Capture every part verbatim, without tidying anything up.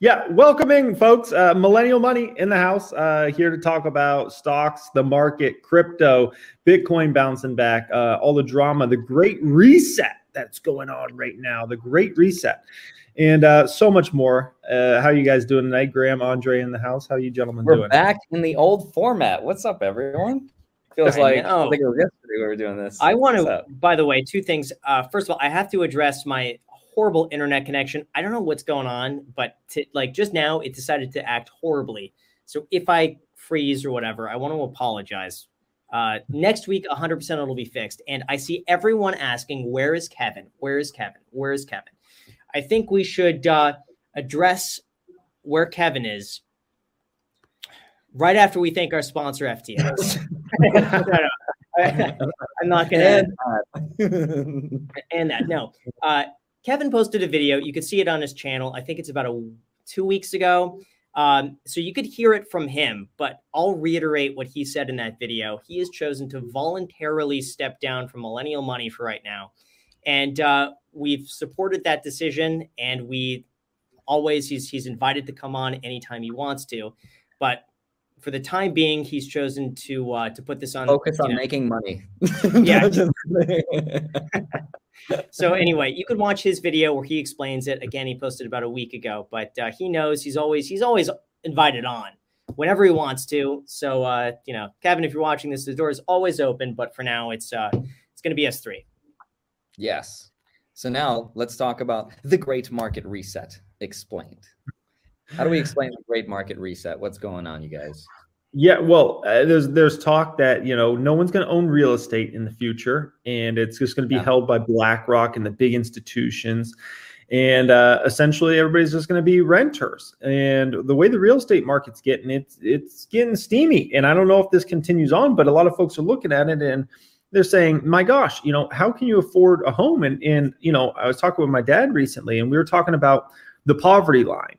Yeah, welcoming folks, uh, Millennial Money in the house, uh, here to talk about stocks, the market, crypto, Bitcoin bouncing back, uh, all the drama, the great reset that's going on right now, the great reset, and uh, so much more. Uh, how are you guys doing tonight? Graham, Andre in the house, how are you gentlemen we're doing? We're back in the old format. What's up, everyone? Feels I like know. I think it was yesterday we were doing this. I want to, by the way, two things. Uh, first of all, I have to address my horrible internet connection. I don't know what's going on, but to, like just now it decided to act horribly. So if I freeze or whatever, I want to apologize. Uh, next week, one hundred percent it'll be fixed. And I see everyone asking, where is Kevin? Where is Kevin? Where is Kevin? I think we should uh, address where Kevin is right after we thank our sponsor, F T X. no, no. I'm not going to end that. No. Uh, Kevin posted a video. You could see it on his channel. I think it's about a, two weeks ago. Um, so you could hear it from him, but I'll reiterate what he said in that video. He has chosen to voluntarily step down from Millennial Money for right now. And uh, we've supported that decision. And we always, he's, he's invited to come on anytime he wants to. But for the time being, he's chosen to uh, to put this on. Focus on know. making money. Yeah. So anyway, you can watch his video where he explains it. Again, he posted about a week ago, but uh, he knows he's always he's always invited on whenever he wants to. So, uh, you know, Kevin, if you're watching this, the door is always open. But for now, it's uh, it's going to be us three. Yes. So now let's talk about the great market reset explained. How do we explain the great market reset? What's going on, you guys? Yeah, well, uh, there's there's talk that, you know, no one's going to own real estate in the future, and it's just going to be yeah. held by BlackRock and the big institutions. And uh, essentially, everybody's just going to be renters. And the way the real estate market's getting, it's it's getting steamy. And I don't know if this continues on, but a lot of folks are looking at it and they're saying, my gosh, you know, how can you afford a home? And, and you know, I was talking with my dad recently, and we were talking about the poverty line.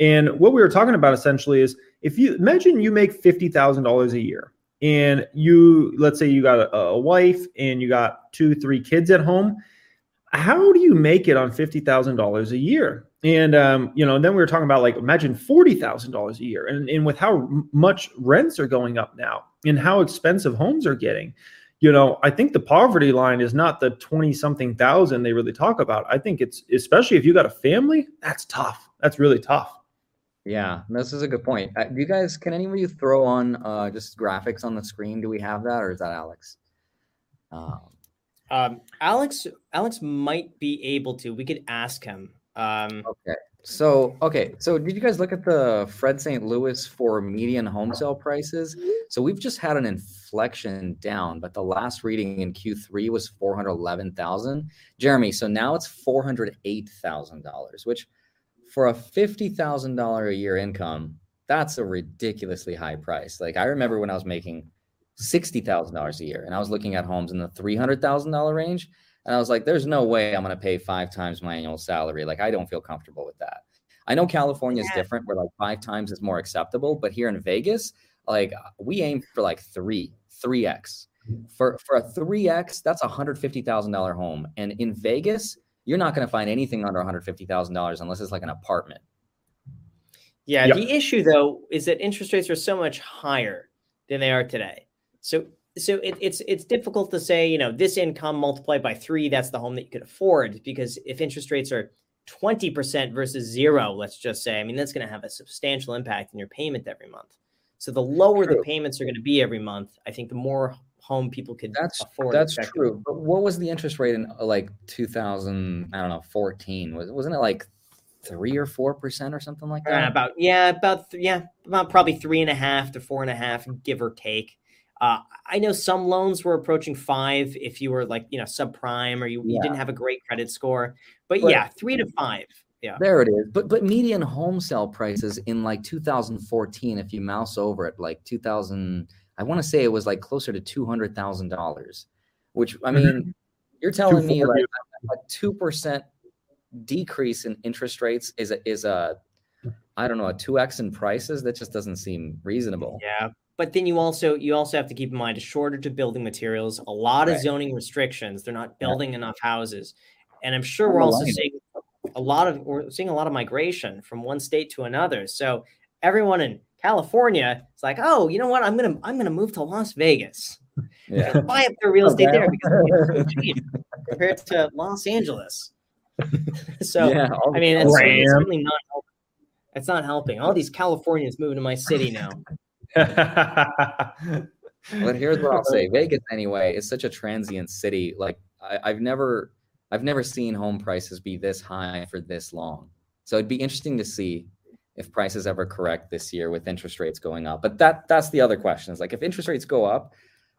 And what we were talking about essentially is, if you imagine you make fifty thousand dollars a year and you, let's say you got a, a wife and you got two, three kids at home, how do you make it on fifty thousand dollars a year? And, um, you know, and then we were talking about like, imagine forty thousand dollars a year and, and with how much rents are going up now and how expensive homes are getting, you know, I think the poverty line is not the twenty something thousand they really talk about. I think it's, especially if you got a family, that's tough. That's really tough. Yeah, this is a good point. Uh, do you guys, can anybody throw on uh, just graphics on the screen? Do we have that, or is that Alex? Um, um, Alex, Alex might be able to. We could ask him. Um, okay. So, okay. So, did you guys look at the F R E D Saint Louis for median home sale prices? So we've just had an inflection down, but the last reading in Q three was four hundred eleven thousand dollars. Jeremy, so now it's four hundred eight thousand dollars, which, for a fifty thousand dollars a year income, that's a ridiculously high price. Like I remember when I was making sixty thousand dollars a year and I was looking at homes in the three hundred thousand dollars range. And I was like, there's no way I'm going to pay five times my annual salary. Like, I don't feel comfortable with that. I know California is yeah. different, where like five times is more acceptable. But here in Vegas, like we aim for like three, three X. For for a three X, that's a hundred fifty thousand dollar home, and in Vegas, you're not going to find anything under one hundred fifty thousand dollars unless it's like an apartment. Yeah, yep. The issue though is that interest rates are so much higher than they are today. So so it, it's it's difficult to say, you know, this income multiplied by three, that's the home that you could afford, because if interest rates are twenty percent versus zero, let's just say, I mean, that's going to have a substantial impact on your payment every month. So the lower true. the payments are going to be every month, I think the more home people could that's, afford. That's true. But what was the interest rate in like two thousand, I don't know, fourteen? Was, wasn't it like three or four percent or something like that? Uh, about yeah, about th- yeah, about probably three and a half to four and a half, give or take. Uh, I know some loans were approaching five if you were like, you know, subprime or you, yeah. you didn't have a great credit score, but, but yeah, three to five. Yeah, there it is. But, but median home sale prices in like two thousand fourteen, if you mouse over it, like two thousand, I want to say it was like closer to two hundred thousand dollars, which, I mean, mm-hmm. you're telling me like a two percent decrease in interest rates is a, is a, I don't know, a two X in prices. That just doesn't seem reasonable. Yeah. But then you also you also have to keep in mind a shortage of building materials, a lot right. of zoning restrictions. They're not building yeah. enough houses, and I'm sure we're also seeing a lot of we're seeing a lot of migration from one state to another. So everyone in California is like, oh, you know what? I'm gonna I'm gonna move to Las Vegas, yeah. buy up their real estate okay. there because it's so cheap compared to Los Angeles. So yeah, I mean, it's certainly not helping. It's not helping. All these Californians moving to my city now. But here's what I'll say. Vegas anyway is such a transient city. Like I, I've never I've never seen home prices be this high for this long. So it'd be interesting to see if prices ever correct this year with interest rates going up. But that that's the other question is like, if interest rates go up,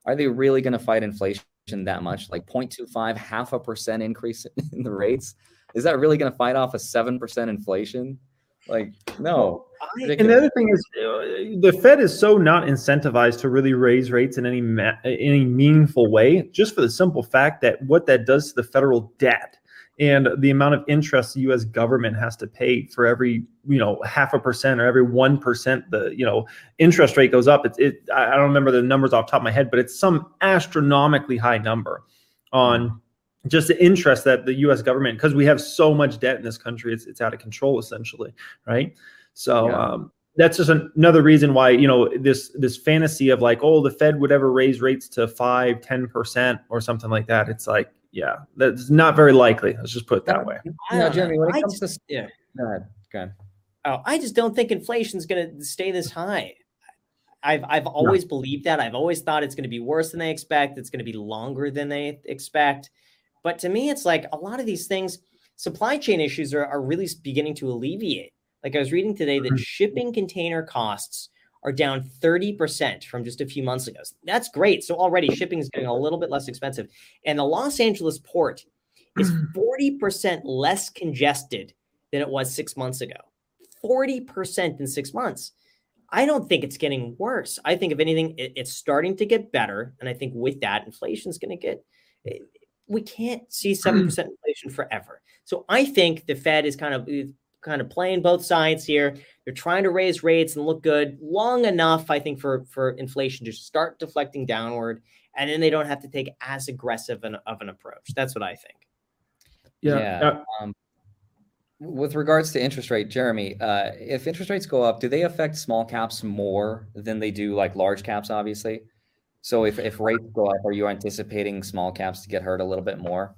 are they really going to fight inflation that much? Like zero point two five, half a percent increase in the rates? Is that really going to fight off a seven percent inflation? Like, no. I, and the other thing is uh, the Fed is so not incentivized to really raise rates in any ma- any meaningful way, just for the simple fact that what that does to the federal debt and the amount of interest the U S government has to pay for every, you know, half a percent or every one percent, the, you know, interest rate goes up. It's, it, I don't remember the numbers off the top of my head, but it's some astronomically high number on just the interest that the U S government, because we have so much debt in this country, it's it's out of control essentially, right? So yeah. um, that's just an, another reason why, you know, this this fantasy of like, oh, the Fed would ever raise rates to five, ten percent or something like that. It's like, yeah, that's not very likely. Let's just put it that way. Yeah, no, Jeremy, when it comes just, to yeah, go ahead. Go ahead. Oh, I just don't think inflation's going to stay this high. I've I've always no. believed that. I've always thought it's going to be worse than they expect. It's going to be longer than they expect. But to me, it's like a lot of these things, supply chain issues are, are really beginning to alleviate. Like I was reading today that shipping container costs are down thirty percent from just a few months ago. So that's great. So already shipping is getting a little bit less expensive. And the Los Angeles port is forty percent less congested than it was six months ago. forty percent in six months. I don't think it's getting worse. I think if anything, it, it's starting to get better. And I think with that, inflation is going to get... It, we can't see seven percent inflation forever. So I think the Fed is kind of kind of playing both sides here. They're trying to raise rates and look good long enough, I think, for, for inflation to start deflecting downward, and then they don't have to take as aggressive an, of an approach. That's what I think. Yeah. yeah. Um, with regards to interest rate, Jeremy, uh, if interest rates go up, do they affect small caps more than they do like large caps, obviously? So if, if rates go up, are you anticipating small caps to get hurt a little bit more?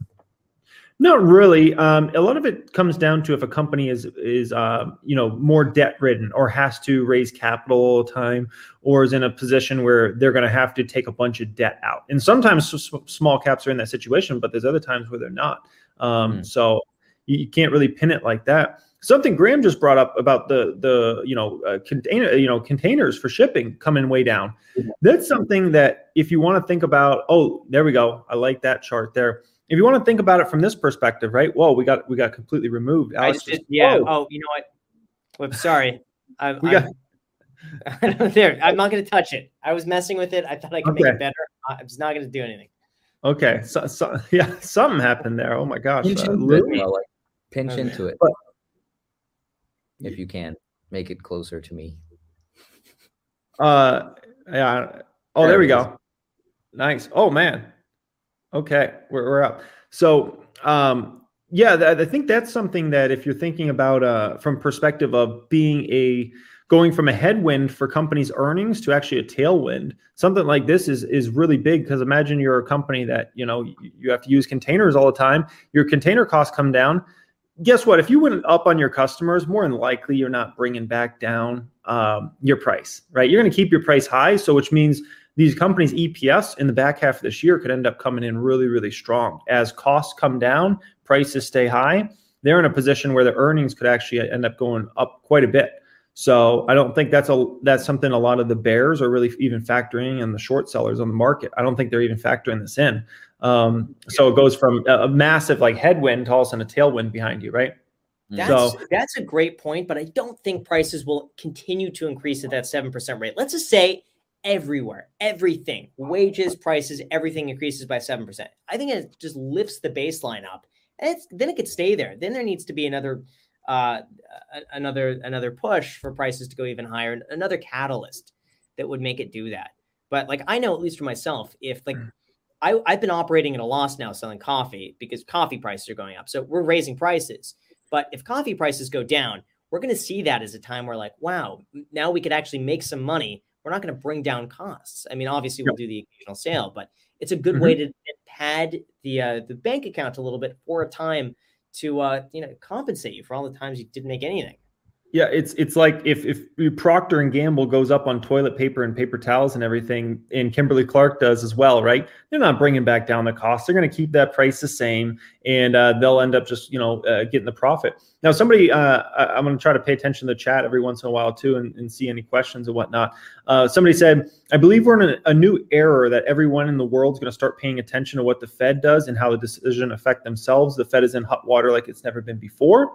Not really. Um, a lot of it comes down to if a company is is uh, you know, more debt ridden or has to raise capital all the time or is in a position where they're going to have to take a bunch of debt out. And sometimes s- small caps are in that situation, but there's other times where they're not. Um, mm. So you, you can't really pin it like that. Something Graham just brought up about the the you know uh, container you know containers for shipping coming way down. That's something that if you want to think about, oh, there we go. I like that chart there. If you want to think about it from this perspective, right? Whoa, we got we got completely removed. Alex just, yeah. Whoa. Oh, you know what? I'm sorry. I'm, we got- I'm there. I'm not going to touch it. I was messing with it. I thought I could okay. make it better. I'm just not going to do anything. Okay. So, so yeah, something happened there. Oh my gosh. Pinch, uh, well, like, pinch okay. into it. But, if you can make it closer to me. Uh, yeah. Oh, there we go. Nice. Oh man. Okay. We're, we're up. So, um, yeah, th- I think that's something that if you're thinking about uh, from perspective of being a going from a headwind for companies' earnings to actually a tailwind, something like this is is really big, because imagine you're a company that, you know, you have to use containers all the time. Your container costs come down. Guess what? If you went up on your customers, more than likely you're not bringing back down um, your price, right? You're going to keep your price high, so which means these companies' E P S in the back half of this year could end up coming in really, really strong. As costs come down, prices stay high, they're in a position where the earnings could actually end up going up quite a bit. So I don't think that's a that's something a lot of the bears are really even factoring, and the short sellers on the market, I don't think they're even factoring this in. Um, so it goes from a, a massive like headwind to all of a sudden a tailwind behind you, right? That's, so, that's a great point, but I don't think prices will continue to increase at that seven percent rate. Let's just say everywhere, everything, wages, prices, everything increases by seven percent. I think it just lifts the baseline up, and it's, then it could stay there. Then there needs to be another, uh, another, another push for prices to go even higher, and another catalyst that would make it do that. But like, I know at least for myself, if like I, I've been operating at a loss now selling coffee because coffee prices are going up. So we're raising prices, but if coffee prices go down, we're going to see that as a time where like, wow, now we could actually make some money. We're not going to bring down costs. I mean, obviously we'll do the occasional sale, but it's a good mm-hmm. way to pad the uh, the bank account a little bit for a time to uh, you know, compensate you for all the times you didn't make anything. Yeah, it's it's like if if Procter and Gamble goes up on toilet paper and paper towels and everything, and Kimberly-Clark does as well, right? They're not bringing back down the cost. They're going to keep that price the same, and uh, they'll end up just you know uh, getting the profit. Now, somebody, uh, I, I'm going to try to pay attention to the chat every once in a while too, and, and see any questions and whatnot. Uh, somebody said, I believe we're in a, a new era that everyone in the world's going to start paying attention to what the Fed does and how the decision affect themselves. The Fed is in hot water like it's never been before.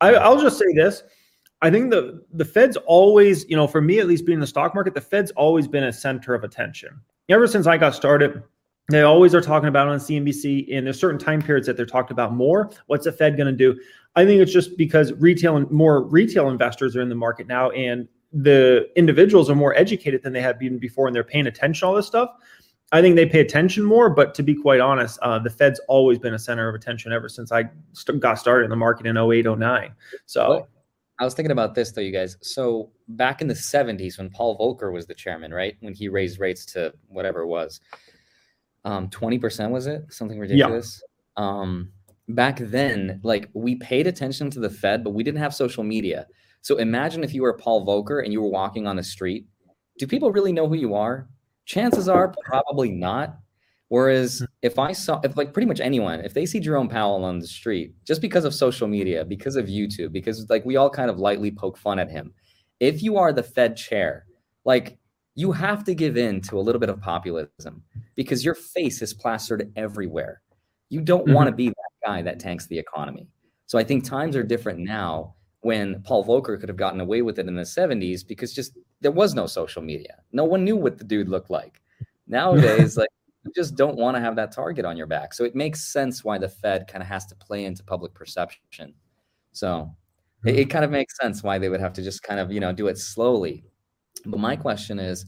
I, I'll just say this. I think the, the Fed's always, you know, for me at least being in the stock market, the Fed's always been a center of attention. Ever since I got started, they always are talking about it on C N B C, and there's certain time periods that they're talked about more. What's the Fed going to do? I think it's just because retail and more retail investors are in the market now, and the individuals are more educated than they have been before, and they're paying attention to all this stuff. I think they pay attention more, but to be quite honest, uh, the Fed's always been a center of attention ever since I st- got started in the market in oh eight, oh nine. So. Well, I was thinking about this though, you guys. So back in the seventies, when Paul Volcker was the chairman, right? When he raised rates to whatever it was, um, twenty percent was it? Something ridiculous. Yeah. Um, back then, like we paid attention to the Fed, but we didn't have social media. So imagine if you were Paul Volcker and you were walking on the street, do people really know who you are? Chances are probably not. Whereas if I saw, if like pretty much anyone, if they see Jerome Powell on the street, just because of social media, because of YouTube, because like we all kind of lightly poke fun at him. If you are the Fed chair, like you have to give in to a little bit of populism because your face is plastered everywhere. You don't mm-hmm. want to be that guy that tanks the economy. So I think times are different now, when Paul Volcker could have gotten away with it in the seventies because just there was no social media. No one knew what the dude looked like. Nowadays, like. You just don't want to have that target on your back. So it makes sense why the Fed kind of has to play into public perception. So it, it kind of makes sense why they would have to just kind of, you know, do it slowly. But my question is,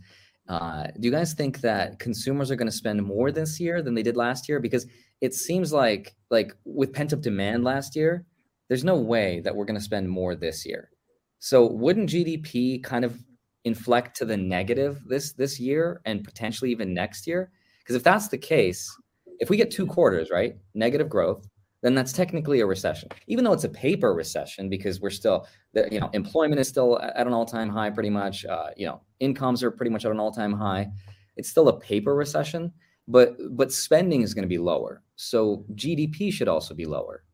uh, do you guys think that consumers are going to spend more this year than they did last year? Because it seems like, like with pent-up demand last year, there's no way that we're going to spend more this year. So wouldn't G D P kind of inflect to the negative this, this year and potentially even next year? Because if that's the case, if we get two quarters, right, negative growth, then that's technically a recession, even though it's a paper recession, because we're still, you know, employment is still at an all-time high pretty much. Uh, you know, incomes are pretty much at an all-time high. It's still a paper recession, but but spending is going to be lower. So G D P should also be lower.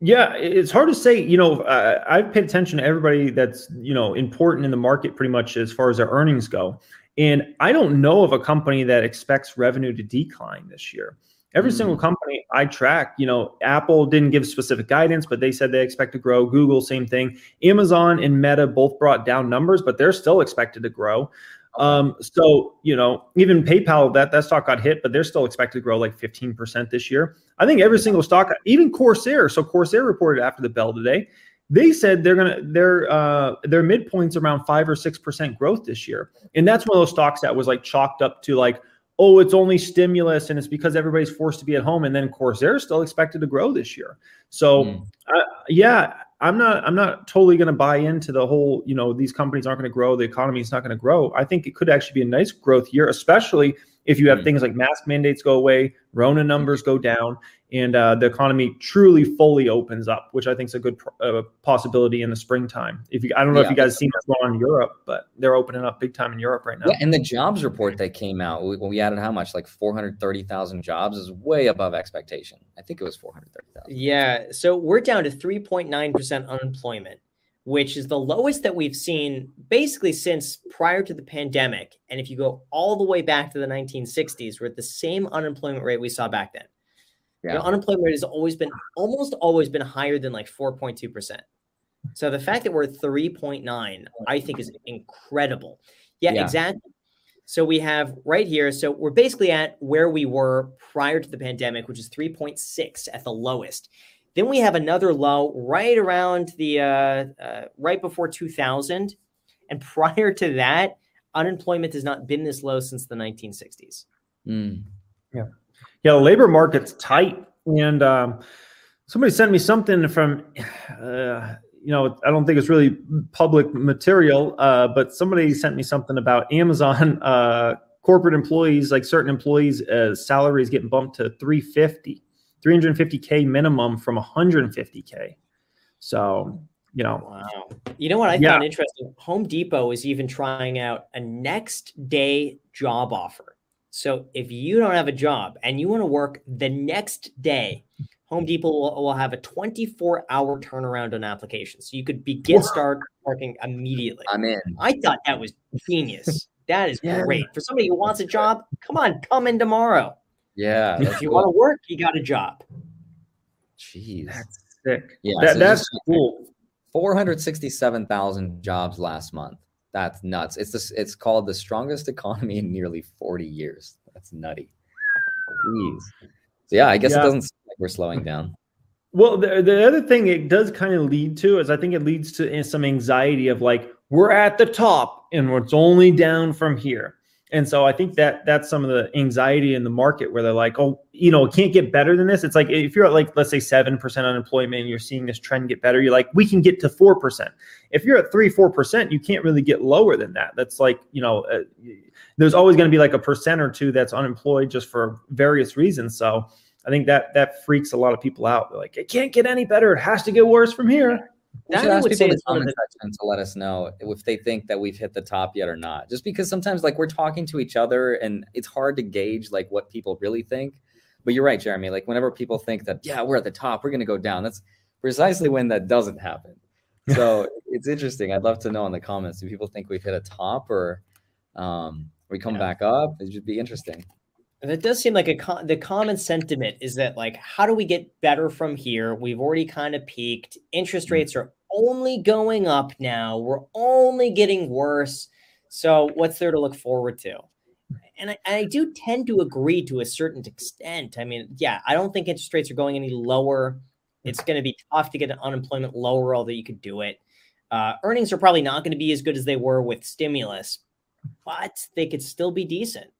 Yeah, it's hard to say. You know, uh, I've paid attention to everybody that's, you know, important in the market pretty much as far as their earnings go. And I don't know of a company that expects revenue to decline this year. Every mm. single company I track, you know, Apple didn't give specific guidance, but they said they expect to grow. Google, same thing. Amazon and Meta both brought down numbers, but they're still expected to grow. Um, so, you know, even PayPal, that, that stock got hit, but they're still expected to grow like fifteen percent this year. I think every single stock, even Corsair. So Corsair reported after the bell today. They said they're gonna their uh, their midpoint's around five or six percent growth this year, and that's one of those stocks that was like chalked up to like, oh, it's only stimulus and it's because everybody's forced to be at home. And then Corsair is still expected to grow this year. So mm. uh, yeah, I'm not I'm not totally gonna buy into the whole, you know, these companies aren't gonna grow, the economy is not gonna grow. I think it could actually be a nice growth year, especially if you have mm. things like mask mandates go away, Rona numbers go down, and uh, the economy truly fully opens up, which I think is a good uh, possibility in the springtime. If you, I don't know yeah, if you guys seen what's going on in Europe, but they're opening up big time in Europe right now. Yeah, and the jobs report that came out, when we added how much, like four hundred thirty thousand jobs, is way above expectation. I think it was four hundred thirty thousand. Yeah, so we're down to three point nine percent unemployment, which is the lowest that we've seen basically since prior to the pandemic. And if you go all the way back to the nineteen sixties, we're at the same unemployment rate we saw back then. Yeah. You know, unemployment rate has always been almost always been higher than like four point two percent. So the fact that we're at three point nine, I think is incredible. Yeah, yeah, exactly. So we have right here. So we're basically at where we were prior to the pandemic, which is three point six at the lowest. Then we have another low right around the uh, uh, right before two thousand. And prior to that, unemployment has not been this low since the nineteen sixties. Mm. Yeah. Yeah, the labor market's tight, and um, somebody sent me something from, uh, you know, I don't think it's really public material, uh, but somebody sent me something about Amazon uh, corporate employees, like certain employees' uh, salaries getting bumped to three hundred fifty K minimum from one hundred fifty K. So, you know, wow. You know what I yeah. found interesting? Home Depot is even trying out a next day job offer. So if you don't have a job and you want to work the next day, Home Depot will, will have a twenty-four hour turnaround on applications. So you could begin start working immediately. I'm in. I thought that was genius. That is yeah. great. For somebody who wants a job, come on, come in tomorrow. Yeah. If you cool. want to work, you got a job. Jeez. That's sick. Yeah, that, so that's cool. four hundred sixty-seven thousand jobs last month. That's nuts. It's this, it's called the strongest economy in nearly forty years. That's nutty. Jeez. So yeah, I guess yeah. it doesn't seem like we're slowing down. Well, the, the other thing it does kind of lead to is I think it leads to some anxiety of like, we're at the top and it's only down from here. And so I think that that's some of the anxiety in the market where they're like, oh, you know, it can't get better than this. It's like if you're at like, let's say seven percent unemployment and you're seeing this trend get better, you're like, we can get to four percent. If you're at three, four percent, you can't really get lower than that. That's like, you know, uh, there's always going to be like a percent or two that's unemployed just for various reasons. So I think that that freaks a lot of people out. They're like, it can't get any better. It has to get worse from here. We should ask people in the comment section to let us know if they think that we've hit the top yet or not. Just because sometimes like we're talking to each other and it's hard to gauge like what people really think. But you're right, Jeremy. Like whenever people think that, yeah, we're at the top, we're going to go down. That's precisely when that doesn't happen. So it's interesting. I'd love to know in the comments. Do people think we've hit a top or um, we come yeah. back up? It should be interesting. And it does seem like a con- the common sentiment is that, like, how do we get better from here? We've already kind of peaked. Interest rates are only going up now. We're only getting worse. So what's there to look forward to? And I, I do tend to agree to a certain extent. I mean, yeah, I don't think interest rates are going any lower. It's going to be tough to get the unemployment lower, although you could do it. Uh, earnings are probably not going to be as good as they were with stimulus, but they could still be decent.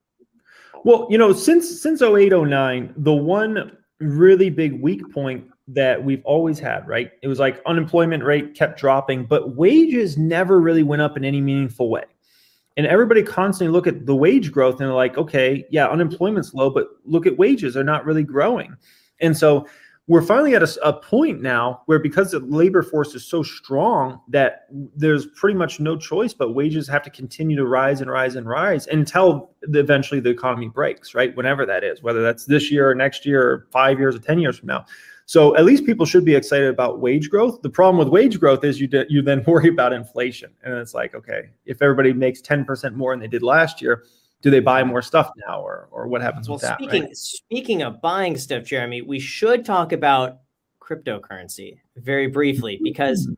Well, you know, since since oh eight, oh nine, the one really big weak point that we've always had, right? It was like unemployment rate kept dropping, but wages never really went up in any meaningful way. And everybody constantly look at the wage growth and they're like, okay, yeah, unemployment's low, but look at wages, they're not really growing. And so we're finally at a, a point now where because the labor force is so strong that there's pretty much no choice, but wages have to continue to rise and rise and rise until the, eventually the economy breaks, right? Whenever that is, whether that's this year or next year or five years or ten years from now. So at least people should be excited about wage growth. The problem with wage growth is you de- you then worry about inflation. And it's like, okay, if everybody makes ten percent more than they did last year, do they buy more stuff now or or what happens well, with that? Speaking, right? speaking of buying stuff, Jeremy, we should talk about cryptocurrency very briefly because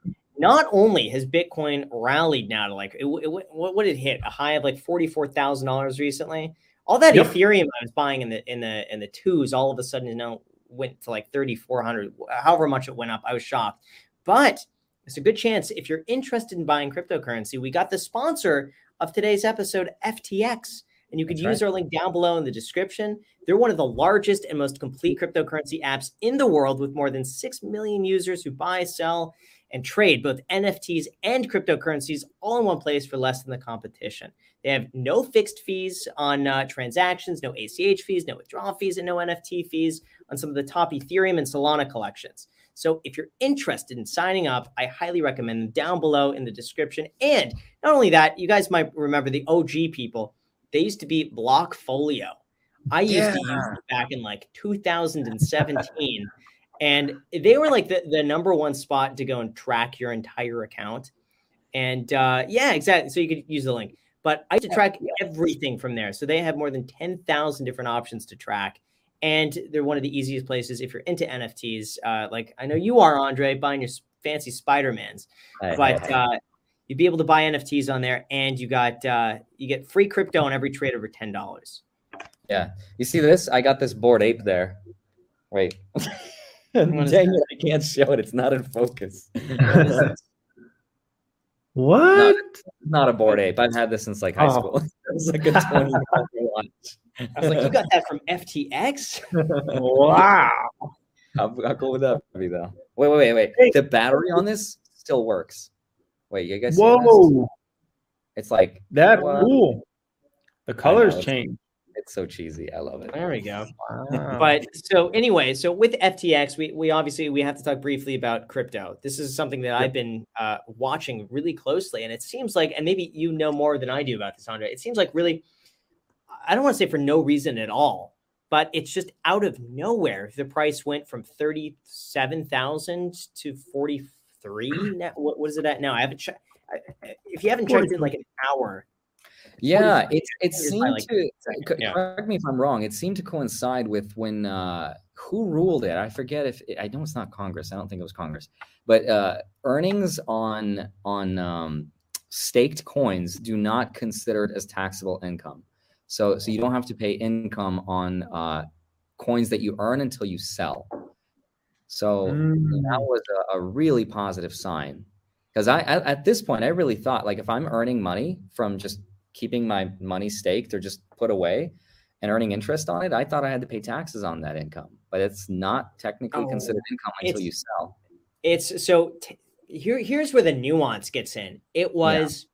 Not only has Bitcoin rallied now to like, it, it, what did it hit? A high of like forty-four thousand dollars recently. All that yep. Ethereum I was buying in the in the in the twos, all of a sudden you know went to like thirty-four hundred, however much it went up. I was shocked, but it's a good chance if you're interested in buying cryptocurrency. We got the sponsor of today's episode, F T X, and you could That's use right. our link down below in the description. They're one of the largest and most complete cryptocurrency apps in the world, with more than six million users who buy, sell, and trade both N F Ts and cryptocurrencies all in one place for less than the competition. They have no fixed fees on uh, transactions, no A C H fees, no withdrawal fees, and no N F T fees on some of the top Ethereum and Solana collections. So if you're interested in signing up, I highly recommend them down below in the description. And not only that, you guys might remember the O G people. They used to be Blockfolio. I used yeah. to use it back in like two thousand seventeen. And they were like the, the number one spot to go and track your entire account. And uh, yeah, exactly. So you could use the link. But I used to track everything from there. So they have more than ten thousand different options to track. And they're one of the easiest places if you're into N F Ts. Uh, like I know you are, Andre, buying your fancy Spider-Mans. Right, but right, right. Uh, you'd be able to buy N F Ts on there. And you got uh, you get free crypto on every trade over ten dollars. Yeah. You see this? I got this Bored Ape there. Wait. Dang it, I can't show it. It's not in focus. What? Not, not a Bored Ape. I've had this since like high oh. school. It was like a twenty dollars watch. I was like, you got that from F T X? Wow. How, how cool would that be, though? Wait, wait, wait, wait. Hey. The battery on this still works. Wait, you guys see Whoa. This? It's like. That's wow. cool. The colors know, change. It's so cheesy. I love it. There we go. Wow. But so anyway, so with F T X, we we obviously we have to talk briefly about crypto. This is something that yep. I've been uh, watching really closely. And it seems like, and maybe you know more than I do about this, Andre, it seems like really, I don't want to say for no reason at all, but it's just out of nowhere. The price went from thirty-seven thousand to forty-three. Now, what, what is it at now? I haven't checked. If you haven't checked in like an hour, yeah, it it seemed to correct me if I'm wrong. It seemed to coincide with when uh, who ruled it? I forget if it, I know it's not Congress. I don't think it was Congress, but uh, earnings on on um, staked coins do not considered as taxable income. So so you don't have to pay income on uh, coins that you earn until you sell. So mm. that was a, a really positive sign, because I, I at this point I really thought, like, if I'm earning money from just keeping my money staked or just put away and earning interest on it, I thought I had to pay taxes on that income, but it's not technically oh, considered income until you sell. It's so t- here, here's where the nuance gets in. It was,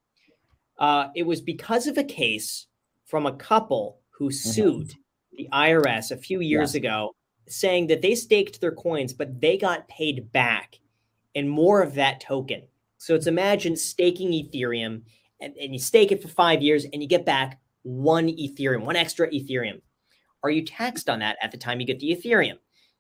yeah. uh, it was because of a case from a couple who sued mm-hmm. the I R S a few years yeah. ago, saying that they staked their coins, but they got paid back in more of that token. So it's imagine staking Ethereum, And, and you stake it for five years and you get back one Ethereum, one extra Ethereum. Are you taxed on that at the time you get the Ethereum?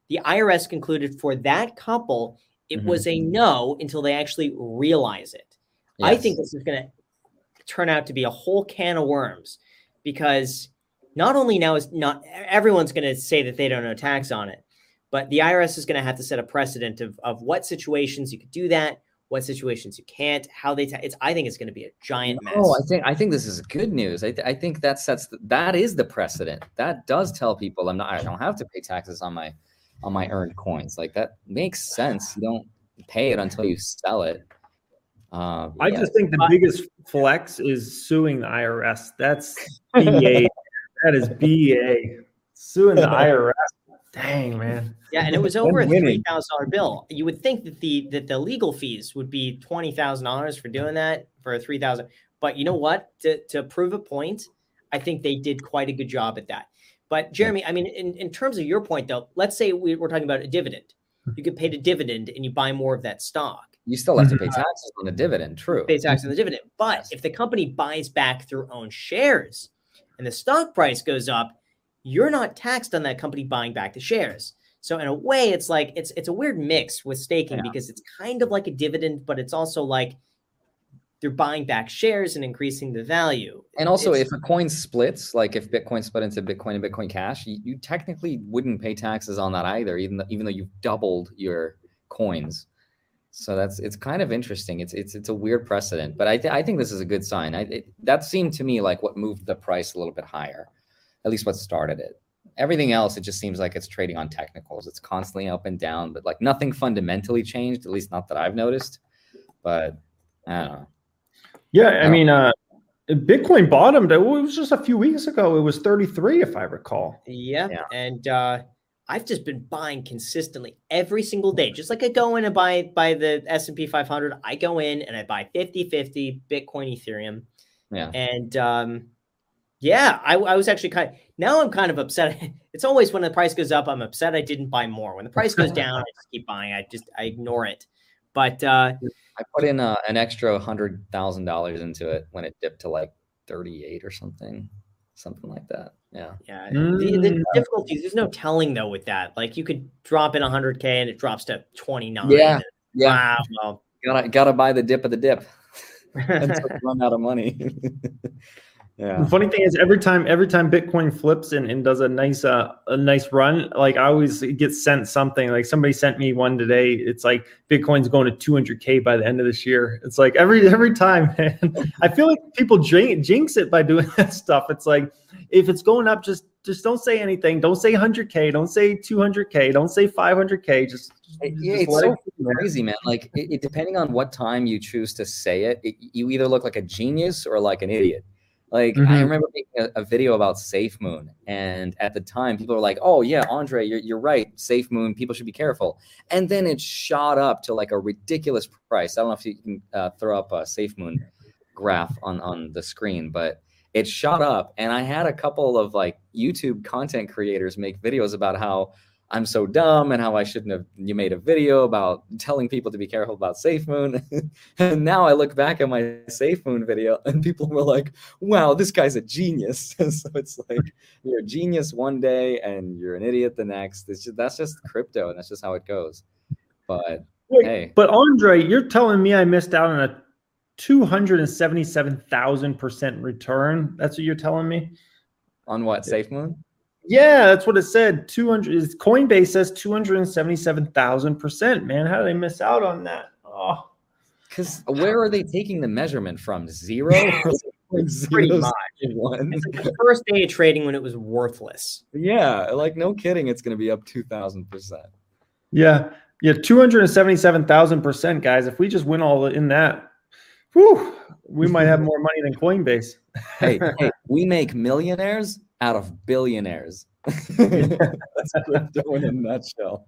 The I R S concluded for that couple, it mm-hmm. was a no until they actually realize it. Yes. I think this is going to turn out to be a whole can of worms, because not only now is not everyone's going to say that they don't know tax on it, but the I R S is going to have to set a precedent of, of what situations you could do that, what situations you can't, how they, ta- it's, I think it's going to be a giant mess. Oh, I think, I think this is good news. I, th- I think that sets, the, that is the precedent that does tell people I'm not, I don't have to pay taxes on my, on my earned coins. Like, that makes sense. You don't pay it until you sell it. Uh, I yeah. just think the biggest flex is suing the I R S. That's B A. That is B A. Suing the I R S. Dang, man. Yeah, and it was over a three thousand dollars bill. You would think that the that the legal fees would be twenty thousand dollars for doing that for three thousand dollars. But you know what? To to prove a point, I think they did quite a good job at that. But Jeremy, I mean, in, in terms of your point, though, let's say we we're talking about a dividend. You get paid a dividend and you buy more of that stock. You still have to pay taxes on the dividend, true. Pay taxes on the dividend. But if the company buys back their own shares and the stock price goes up, you're not taxed on that company buying back the shares. So in a way, it's like it's it's a weird mix with staking yeah. because it's kind of like a dividend, but it's also like they're buying back shares and increasing the value. And also, it's, if a coin splits, like if Bitcoin split into Bitcoin and Bitcoin Cash, you, you technically wouldn't pay taxes on that either, even though, even though you've doubled your coins. So that's, it's kind of interesting. It's, it's, it's a weird precedent, but I, th- I think this is a good sign. I, it, that seemed to me like what moved the price a little bit higher, at least what started it. Everything else, it just seems like it's trading on technicals. It's constantly up and down, but like nothing fundamentally changed, at least not that I've noticed, but I don't know. Yeah. I, I mean, uh, Bitcoin bottomed. It was just a few weeks ago. It was thirty-three, if I recall. Yeah. yeah. And, uh, I've just been buying consistently every single day. Just like I go in and buy buy the S and P five hundred, I go in and I buy fifty-fifty Bitcoin, Ethereum. Yeah. And um, yeah, I, I was actually kind of, now I'm kind of upset. It's always when the price goes up, I'm upset I didn't buy more. When the price goes down, I just keep buying. I just, I ignore it. But uh, I put in uh, an extra one hundred thousand dollars into it when it dipped to like thirty-eight or something. Something like that. Yeah. Yeah. The, the difficulties, there's no telling though with that. Like you could drop in one hundred K and it drops to twenty-nine. Yeah. And, yeah. Wow. Gotta, gotta buy the dip of the dip. Until you run out of money. Yeah. The funny thing is every time, every time Bitcoin flips and, and does a nice, uh, a nice run, like I always get sent something. Like somebody sent me one today. It's like Bitcoin's going to two hundred K by the end of this year. It's like every, every time, man. I feel like people jinx, jinx it by doing that stuff. It's like, if it's going up, just, just don't say anything. Don't say one hundred K. Don't say two hundred K. Don't say five hundred K. Just, yeah, just it's so it crazy, man. Like it, it, depending on what time you choose to say it, it, you either look like a genius or like an idiot. Like mm-hmm. I remember making a, a video about SafeMoon, and at the time people were like, "Oh yeah, Andre, you're you're right. SafeMoon, people should be careful." And then it shot up to like a ridiculous price. I don't know if you can uh, throw up a SafeMoon graph on on the screen, but it shot up. And I had a couple of like YouTube content creators make videos about how I'm so dumb and how I shouldn't have. You made a video about telling people to be careful about SafeMoon. And now I look back at my SafeMoon video and people were like, wow, this guy's a genius. So it's like, you're a genius one day and you're an idiot the next. It's just, that's just crypto and that's just how it goes. But Wait, hey. But Andre, you're telling me I missed out on a two hundred seventy-seven thousand percent return? That's what you're telling me? On what, SafeMoon? Yeah, that's what it said. two hundred Coinbase says two hundred seventy-seven thousand percent, man. How did I miss out on that? Oh. Because where are they taking the measurement from? Zero? Pretty much. It's like the first day of trading when it was worthless. Yeah, like no kidding. It's going to be up two thousand percent. Yeah, yeah, two hundred seventy-seven thousand percent, guys. If we just win all in that, whew, we might have more money than Coinbase. Hey, hey, we make millionaires out of billionaires. That's crypto in a nutshell.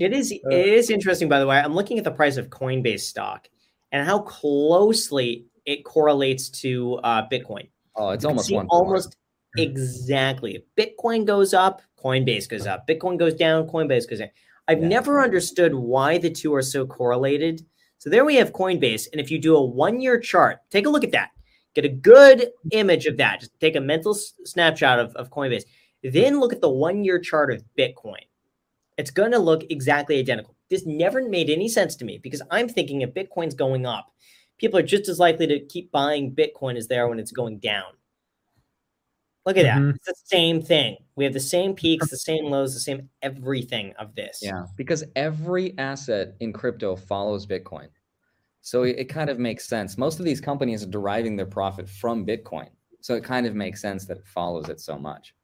It is, it is interesting, by the way. I'm looking at the price of Coinbase stock and how closely it correlates to uh, Bitcoin. Oh, it's almost one. Almost exactly. Bitcoin goes up, Coinbase goes up. Bitcoin goes down, Coinbase goes down. I've yeah. never understood why the two are so correlated. So there we have Coinbase. And if you do a one-year chart, take a look at that. Get a good image of that. Just take a mental s- snapshot of, of Coinbase. Then look at the one-year chart of Bitcoin. It's going to look exactly identical. This never made any sense to me because I'm thinking if Bitcoin's going up, people are just as likely to keep buying Bitcoin as they are when it's going down. Look at mm-hmm. that. It's the same thing. We have the same peaks, the same lows, the same everything of this. Yeah, because every asset in crypto follows Bitcoin. So it kind of makes sense. Most of these companies are deriving their profit from Bitcoin. So it kind of makes sense that it follows it so much.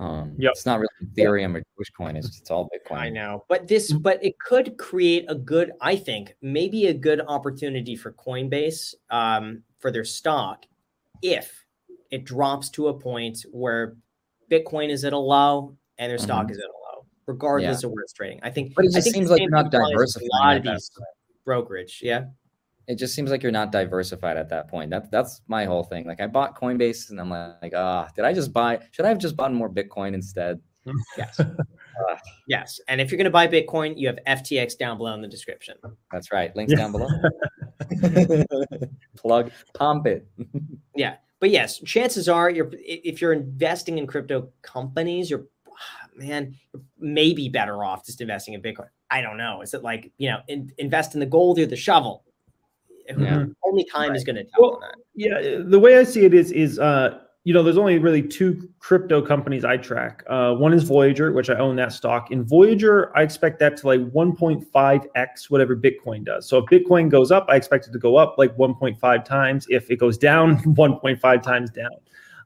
Um, yep. It's not really Ethereum or Dogecoin. It's, it's all Bitcoin. I know. But this, but it could create a good, I think, maybe a good opportunity for Coinbase um, for their stock if it drops to a point where Bitcoin is at a low and their stock mm-hmm. is at a low, regardless yeah. of where it's trading. I think, but it just I think seems like you're not diversifying a lot of these brokerage. Yeah. It just seems like you're not diversified at that point. That, that's my whole thing. Like I bought Coinbase and I'm like, ah, oh, did I just buy, should I have just bought more Bitcoin instead? Yes. uh, yes. And if you're going to buy Bitcoin, you have F T X down below in the description. That's right. Links yeah. down below. Plug, pump it. yeah. But yes, chances are you're, if you're investing in crypto companies, you're, man, you're maybe better off just investing in Bitcoin. I don't know. Is it like, you know, in, invest in the gold or the shovel? Yeah. Only time right. is going to tell well, on that. Yeah. The way I see it is, is uh, you know, there's only really two crypto companies I track. Uh, one is Voyager, which I own that stock. In Voyager, I expect that to like one point five x whatever Bitcoin does. So if Bitcoin goes up, I expect it to go up like one point five times. If it goes down, one point five times down.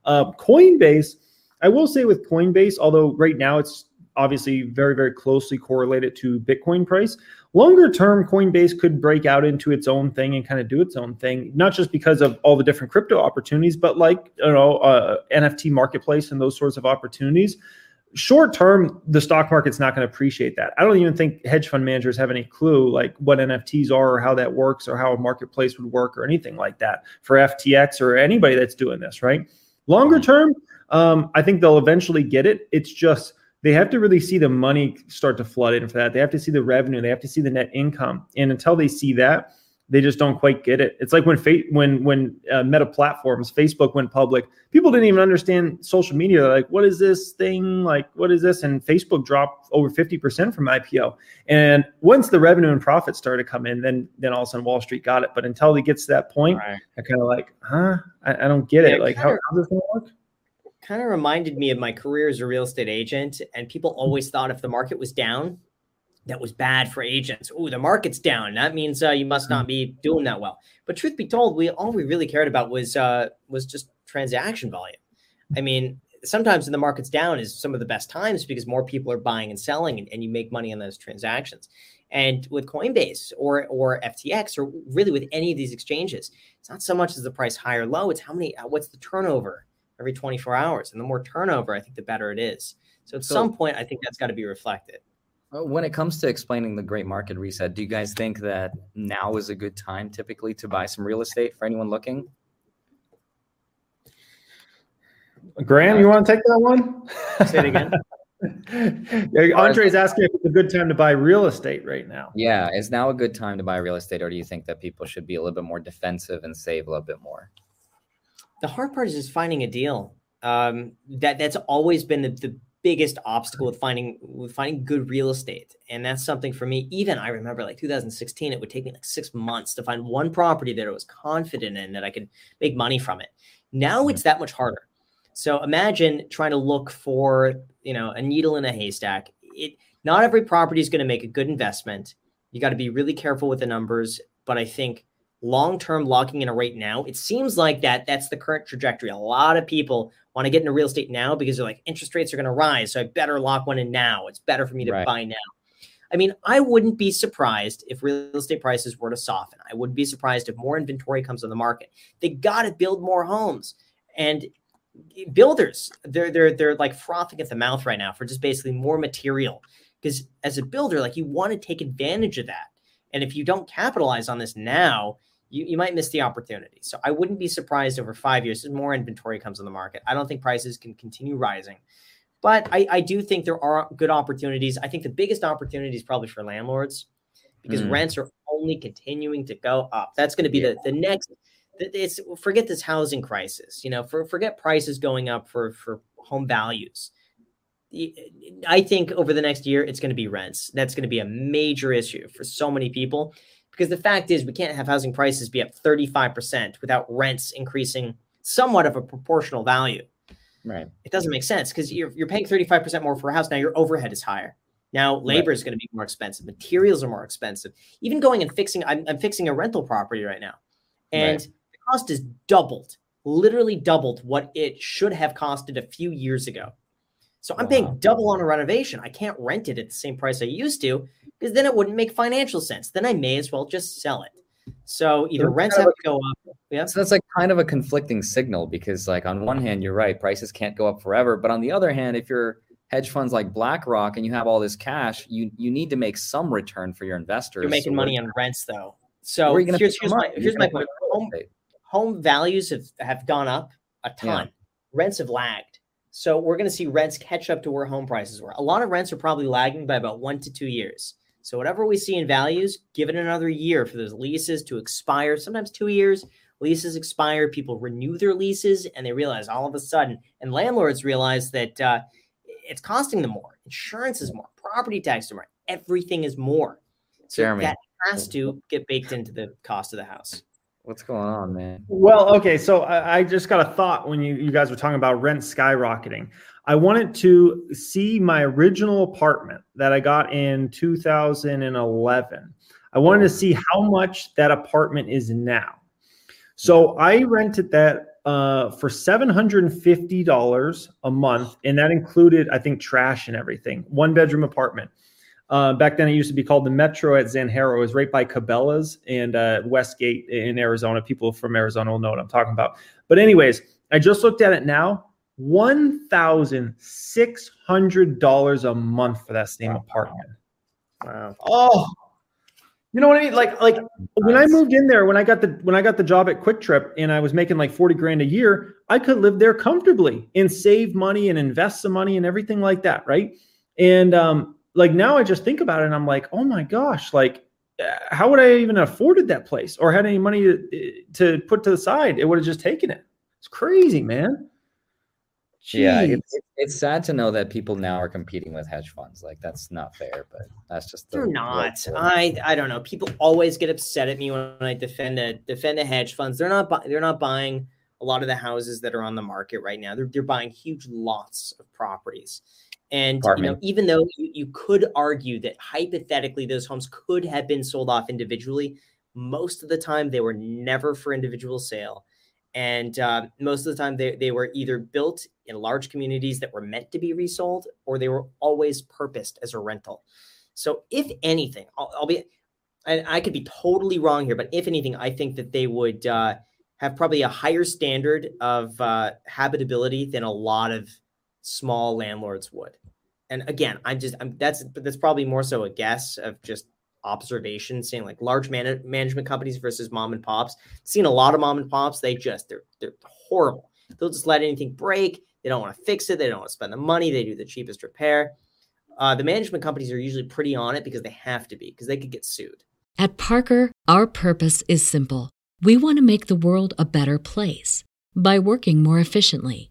Uh, Coinbase, I will say with Coinbase, although right now it's obviously very, very closely correlated to Bitcoin price, longer term, Coinbase could break out into its own thing and kind of do its own thing, not just because of all the different crypto opportunities, but like, you know, uh, N F T marketplace and those sorts of opportunities. Short term, the stock market's not going to appreciate that. I don't even think hedge fund managers have any clue like what N F Ts are or how that works or how a marketplace would work or anything like that for F T X or anybody that's doing this, right? Longer term, um, I think they'll eventually get it. It's just they have to really see the money start to flood in for that. They have to see the revenue. They have to see the net income. And until they see that, they just don't quite get it. It's like when fa- when when uh, Meta Platforms, Facebook went public, people didn't even understand social media. They're like, what is this thing? Like, what is this? And Facebook dropped over fifty percent from I P O. And once the revenue and profits started to come in, then then all of a sudden Wall Street got it. But until it gets to that point, right, I kind of like, huh? I, I don't get yeah, it. Like, how, how does that work? Kind of reminded me of my career as a real estate agent, and people always thought if the market was down, that was bad for agents. Oh, the market's down. That means uh, you must not be doing that well. But truth be told, we all we really cared about was uh, was just transaction volume. I mean, sometimes when the market's down is some of the best times because more people are buying and selling, and, and you make money on those transactions. And with Coinbase or or F T X or really with any of these exchanges, it's not so much as the price high or low. It's how many. What's the turnover every twenty-four hours? And the more turnover, I think the better it is. So at so, some point, I think that's got to be reflected. When it comes to explaining the great market reset, do you guys think that now is a good time typically to buy some real estate for anyone looking? Graham, you want to take that one? Say it again. Andre's asking if it's a good time to buy real estate right now. Yeah. Is now a good time to buy real estate, or do you think that people should be a little bit more defensive and save a little bit more? The hard part is just finding a deal. Um, that that's always been the, the biggest obstacle with finding with finding good real estate. And that's something for me, even I remember like two thousand sixteen, it would take me like six months to find one property that I was confident in that I could make money from it. Now it's that much harder. So imagine trying to look for, you know, a needle in a haystack. It not every property is going to make a good investment. You got to be really careful with the numbers, but I think long-term locking in a rate now, it seems like that that's the current trajectory. A lot of people want to get into real estate now because they're like, interest rates are going to rise, so I better lock one in now. It's better for me to right. buy now. I mean, I wouldn't be surprised if real estate prices were to soften. I wouldn't be surprised if more inventory comes on the market. They got to build more homes. And builders, they're they're they're like frothing at the mouth right now for just basically more material. Because as a builder, like you want to take advantage of that. And if you don't capitalize on this now, You, you might miss the opportunity. So I wouldn't be surprised over five years as more inventory comes on the market. I don't think prices can continue rising, but I, I do think there are good opportunities. I think the biggest opportunity is probably for landlords because mm. rents are only continuing to go up. That's going to be yeah. the, the next, it's, forget this housing crisis, you know, for, forget prices going up for, for home values. I think over the next year, it's going to be rents. That's going to be a major issue for so many people. Because the fact is we can't have housing prices be up thirty-five percent without rents increasing somewhat of a proportional value. Right. It doesn't make sense because you're, you're paying thirty-five percent more for a house. Now your overhead is higher. Now labor right. is going to be more expensive. Materials are more expensive. Even going and fixing, I'm, I'm fixing a rental property right now. And right. the cost is doubled, literally doubled what it should have costed a few years ago. So I'm wow. paying double on a renovation. I can't rent it at the same price I used to because then it wouldn't make financial sense. Then I may as well just sell it. So either so rents kind of have a, to go up. Yeah. So that's like kind of a conflicting signal because like on one hand, you're right, prices can't go up forever. But on the other hand, if you're hedge funds like BlackRock and you have all this cash, you you need to make some return for your investors. You're making so money on rents though. So here's, here's my, here's my point. Home, home values have, have gone up a ton. Yeah. Rents have lagged. So we're going to see rents catch up to where home prices were. A lot of rents are probably lagging by about one to two years. So whatever we see in values, give it another year for those leases to expire. Sometimes two years, leases expire. People renew their leases and they realize all of a sudden, and landlords realize that uh, it's costing them more. Insurance is more. Property tax is more. Everything is more. So Jeremy, that has to get baked into the cost of the house. What's going on, man? Well, okay. So I, I just got a thought when you, you guys were talking about rent skyrocketing. I wanted to see my original apartment that I got in two thousand eleven. I wanted to see how much that apartment is now. So I rented that uh, for seven hundred fifty dollars a month. And that included, I think, trash and everything. One bedroom apartment. Uh, back then, it used to be called the Metro at Zanjero. It was right by Cabela's and uh, Westgate in Arizona. People from Arizona will know what I'm talking about. But anyways, I just looked at it now. one thousand six hundred dollars a month for that same apartment. Wow. Oh, you know what I mean? Like, like when I moved in there, when I got the when I got the job at Quick Trip, and I was making like forty grand a year, I could live there comfortably and save money and invest some money and everything like that, right? And um, like now, I just think about it, and I'm like, oh my gosh, like how would I even have afforded that place or had any money to, to put to the side? It would have just taken it. It's crazy, man. Jeez. Yeah, it's, it's sad to know that people now are competing with hedge funds. Like that's not fair, but that's just the they're not. I, I don't know. People always get upset at me when I defend a defend a hedge funds. They're not bu- they're not buying a lot of the houses that are on the market right now. They're they're buying huge lots of properties. And you know, even though you, you could argue that hypothetically those homes could have been sold off individually, most of the time they were never for individual sale. And uh, most of the time they, they were either built in large communities that were meant to be resold, or they were always purposed as a rental. So if anything, I'll, I'll be, and I could be totally wrong here, but if anything, I think that they would uh, have probably a higher standard of uh, habitability than a lot of small landlords would. And again, I'm just, I'm, that's, that's probably more so a guess of just observation, seeing like large man- management companies versus mom and pops. Seen a lot of mom and pops. They just they're they're horrible. They'll just let anything break. They don't want to fix it. They don't want to spend the money. They do the cheapest repair. Uh, the management companies are usually pretty on it because they have to be, because they could get sued. At Parker, our purpose is simple. We want to make the world a better place by working more efficiently,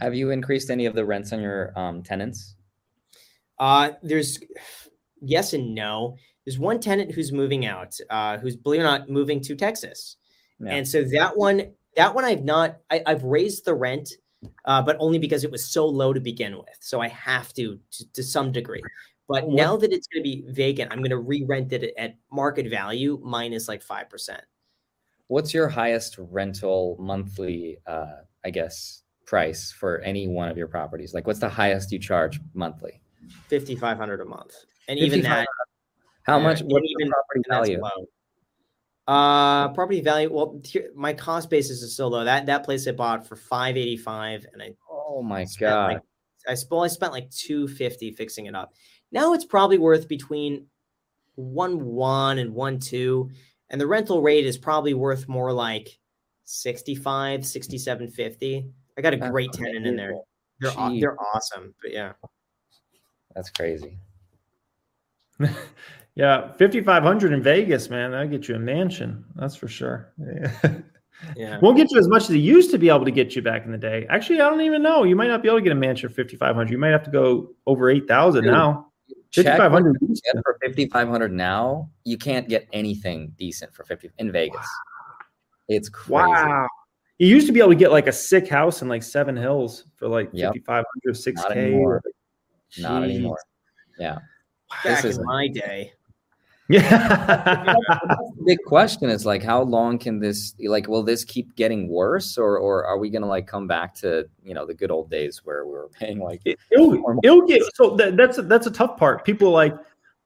Have you increased any of the rents on your um, tenants? Uh, there's yes and no. There's one tenant who's moving out, uh, who's, believe it or not, moving to Texas. Yeah. And so that one, that one I've not, I, I've raised the rent, uh, but only because it was so low to begin with. So I have to, to, to some degree. But what? Now that it's going to be vacant, I'm going to re-rent it at market value minus like five percent. What's your highest rental monthly, uh, I guess, price for any one of your properties? Like, what's the highest you charge monthly? fifty-five hundred a month. And even that. How much? Uh, what's even the property value? Uh, property value. Well, here, my cost basis is so low. That that place I bought for five eighty-five, and I oh my god, like, I spent I spent like two fifty fixing it up. Now it's probably worth between one one and one two, and the rental rate is probably worth more like sixty-five, sixty-seven fifty. I got a That's great amazing. tenant in there. They're aw- they're awesome, but yeah, that's crazy. Yeah, fifty-five hundred in Vegas, man. That'll get you a mansion. That's for sure. Yeah. Yeah. Won't get you as much as it used to be able to get you back in the day. Actually, I don't even know. You might not be able to get a mansion for fifty-five hundred. You might have to go over eight thousand now. fifty-five hundred for fifty-five hundred now, you can't get anything decent for fifty in Vegas. Wow. It's crazy. Wow. You used to be able to get like a sick house in like Seven Hills for like yep. fifty-five hundred, six K. Not anymore. Not anymore. Yeah. Back this is in my day. Yeah. The big question is like, how long can this, like, will this keep getting worse, or or are we going to like come back to, you know, the good old days where we were paying like it, it'll, it'll get so that, that's a, that's a tough part. People are like,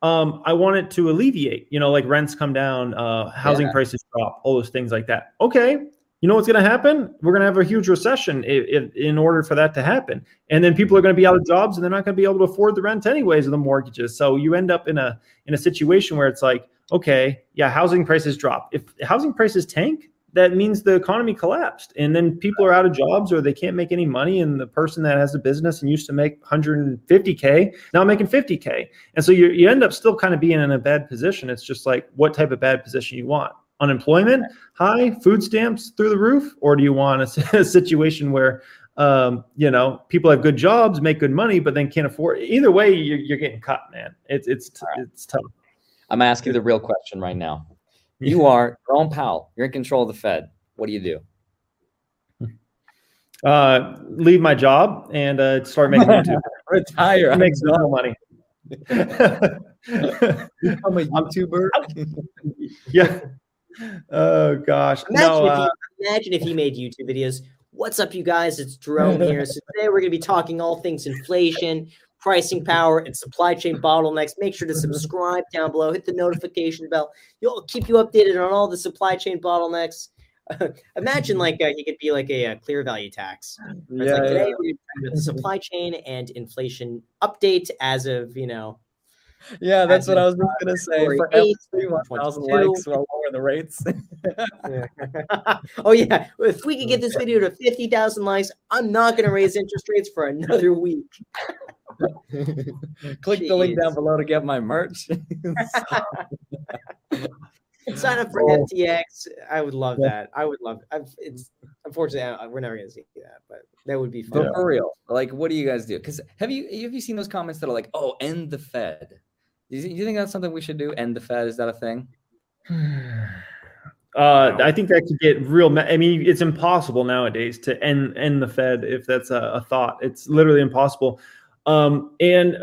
um, I want it to alleviate, you know, like rents come down, uh, housing yeah. prices drop, all those things like that. Okay. You know what's going to happen? We're going to have a huge recession if, if, in order for that to happen. And then people are going to be out of jobs and they're not going to be able to afford the rent anyways or the mortgages. So you end up in a in a situation where it's like, okay, yeah, housing prices drop. If housing prices tank, that means the economy collapsed. And then people are out of jobs or they can't make any money. And the person that has a business and used to make one hundred fifty K, now making fifty K. And so you you end up still kind of being in a bad position. It's just like what type of bad position you want. Unemployment high, food stamps through the roof, or do you want a, a situation where um, you know, people have good jobs, make good money, but then can't afford? Either way, you're, you're getting cut, man. It's it's right. it's tough. I'm asking the real question right now. You are your own pal. You're in control of the Fed. What do you do? Uh, leave my job and uh, start making YouTube. Retire. Make some more money. I'm a YouTuber. Yeah. Oh gosh! Imagine, no, uh, if he, imagine if he made YouTube videos. What's up, you guys? It's Jerome here. So today we're going to be talking all things inflation, pricing power, and supply chain bottlenecks. Make sure to subscribe down below. Hit the notification bell. You'll keep you updated on all the supply chain bottlenecks. Uh, imagine like uh, he could be like a, a clear value tax. Yeah, it's like, yeah. Today we're talking about the supply chain and inflation update as of you know. Yeah, that's what I was going to say. For every one thousand likes, we'll lower the rates. Yeah. Oh, yeah. If we could get this video to fifty thousand likes, I'm not going to raise interest rates for another week. Click Jeez. The link down below to get my merch. Sign up for oh. F T X. I would love yeah. that. I would love it. I've, it's unfortunately we're never going to see that, but that would be fun. Yeah. For real, like, what do you guys do? Because have you have you seen those comments that are like, "Oh, end the Fed"? Do you, you think that's something we should do? End the Fed? Is that a thing? Uh, I think that could get real. Ma- I mean, it's impossible nowadays to end end the Fed if that's a, a thought. It's literally impossible. Um, and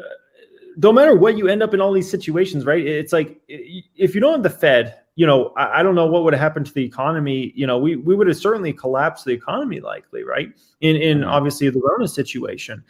no matter what, you end up in all these situations, right? It's like if you don't have the Fed. You know, I, I don't know what would have happened to the economy. You know, we, we would have certainly collapsed the economy likely, right? In in obviously the Rona situation.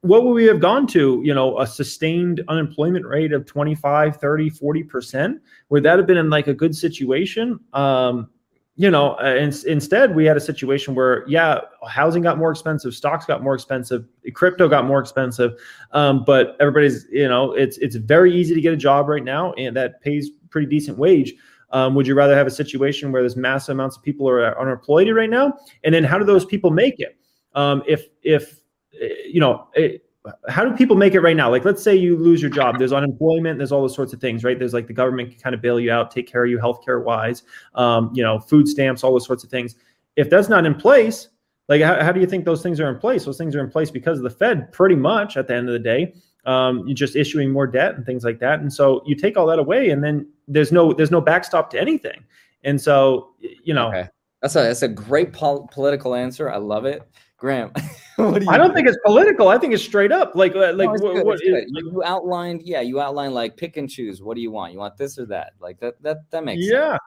What would we have gone to? You know, a sustained unemployment rate of twenty-five, thirty, forty percent? Would that have been in like a good situation? Um, you know, in, instead we had a situation where, yeah, housing got more expensive, stocks got more expensive, crypto got more expensive. Um, but everybody's, you know, it's it's very easy to get a job right now and that pays pretty decent wage. Um, would you rather have a situation where there's massive amounts of people are unemployed right now? And then how do those people make it? Um, if, if, you know, it, how do people make it right now? Like, let's say you lose your job, there's unemployment, there's all those sorts of things, right? There's like the government can kind of bail you out, take care of you healthcare wise, um, you know, food stamps, all those sorts of things. If that's not in place, like, how, how do you think those things are in place? Those things are in place because of the Fed pretty much at the end of the day. Um, you're just issuing more debt and things like that. And so you take all that away and then there's no, there's no backstop to anything. And so, you know, okay. that's a, that's a great pol- political answer. I love it. Graham, what do you I don't think? think it's political. I think it's straight up. Like, like, no, what, what is, like you outlined, yeah, you outlined like pick and choose. What do you want? You want this or that? Like that, that, that makes yeah. sense.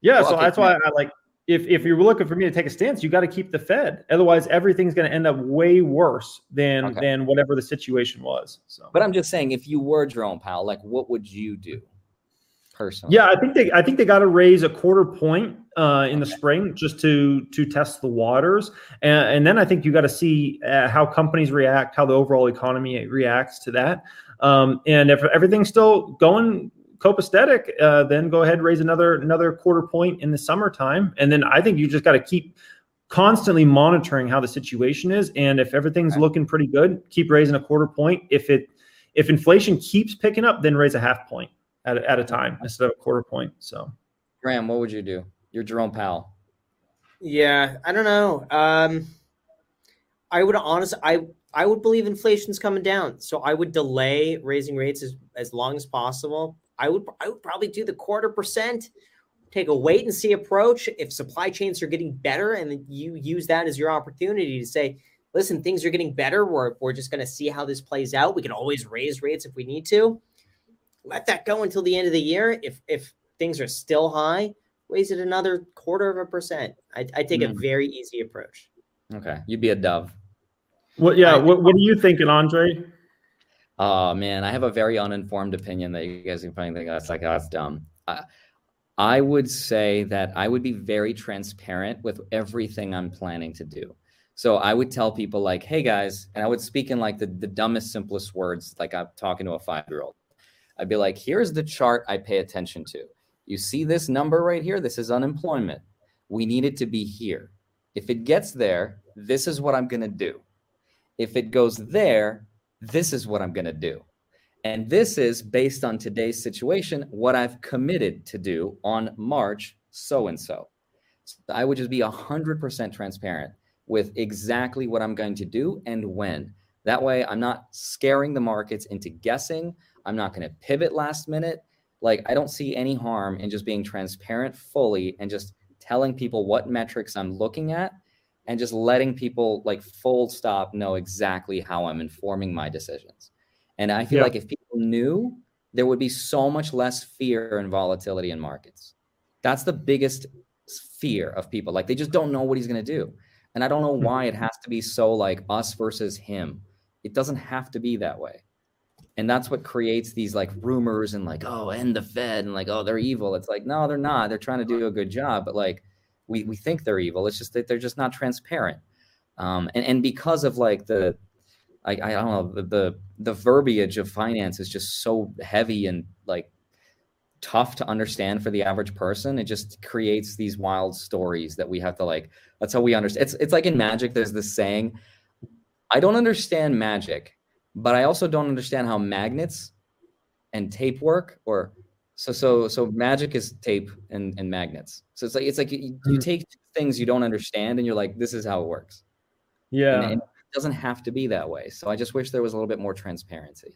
Yeah. Yeah. Well, so okay, that's why I like, if if you're looking for me to take a stance, you got to keep the Fed. Otherwise, everything's going to end up way worse than okay. than whatever the situation was. So, but I'm just saying, if you were Jerome Powell, like, what would you do personally? Yeah, I think they I think they got to raise a quarter point uh, in okay. the spring just to to test the waters, and, and then I think you got to see uh, how companies react, how the overall economy reacts to that, um, and if everything's still going. Copacetic, uh, then go ahead and raise another another quarter point in the summertime. And then I think you just got to keep constantly monitoring how the situation is. And if everything's okay. looking pretty good, keep raising a quarter point. If it if inflation keeps picking up, then raise a half point at, at a time instead of a quarter point. So, Graham, what would you do? You're Jerome Powell. Yeah, I don't know. Um, I would honestly, I I would believe inflation's coming down, so I would delay raising rates as, as long as possible. I would I would probably do the quarter percent, take a wait and see approach. If supply chains are getting better, and you use that as your opportunity to say, listen, things are getting better. We're we're just going to see how this plays out. We can always raise rates if we need to. Let that go until the end of the year. If if things are still high, raise it another quarter of a percent. I, I take mm. a very easy approach. Okay, you'd be a dove. What? Yeah. I, what What are you thinking, Andre? Oh man, I have a very uninformed opinion that you guys can probably think that's like oh, that's dumb. I, I would say that I would be very transparent with everything I'm planning to do. So I would tell people like, hey guys, and I would speak in like the, the dumbest, simplest words, like I'm talking to a five-year-old. I'd be like, here's the chart I pay attention to. You see this number right here? This is unemployment. We need it to be here. If it gets there, this is what I'm going to do. If it goes there, this is what I'm going to do. And this is based on today's situation, what I've committed to do on March so-and-so. So I would just be one hundred percent transparent with exactly what I'm going to do and when. That way, I'm not scaring the markets into guessing. I'm not going to pivot last minute. Like, I don't see any harm in just being transparent fully and just telling people what metrics I'm looking at and just letting people like full stop know exactly how I'm informing my decisions. And I feel yeah. like if people knew, there would be so much less fear and volatility in markets. That's the biggest fear of people. Like, they just don't know what he's going to do. And I don't know why it has to be so like us versus him. It doesn't have to be that way. And that's what creates these like rumors and like, oh, and the Fed and like, oh, they're evil. It's like, no, they're not. They're trying to do a good job. But like, we we think they're evil. It's just that they're just not transparent. Um, and, and because of like the, I, I don't know, the, the the verbiage of finance is just so heavy and like tough to understand for the average person. It just creates these wild stories that we have to like, that's how we understand. It's, it's like in magic, there's this saying, I don't understand magic. But I also don't understand how magnets and tape work, or so so so magic is tape and, and magnets. So it's like it's like you, you take things you don't understand and you're like, this is how it works. Yeah. And, and it doesn't have to be that way. So I just wish there was a little bit more transparency.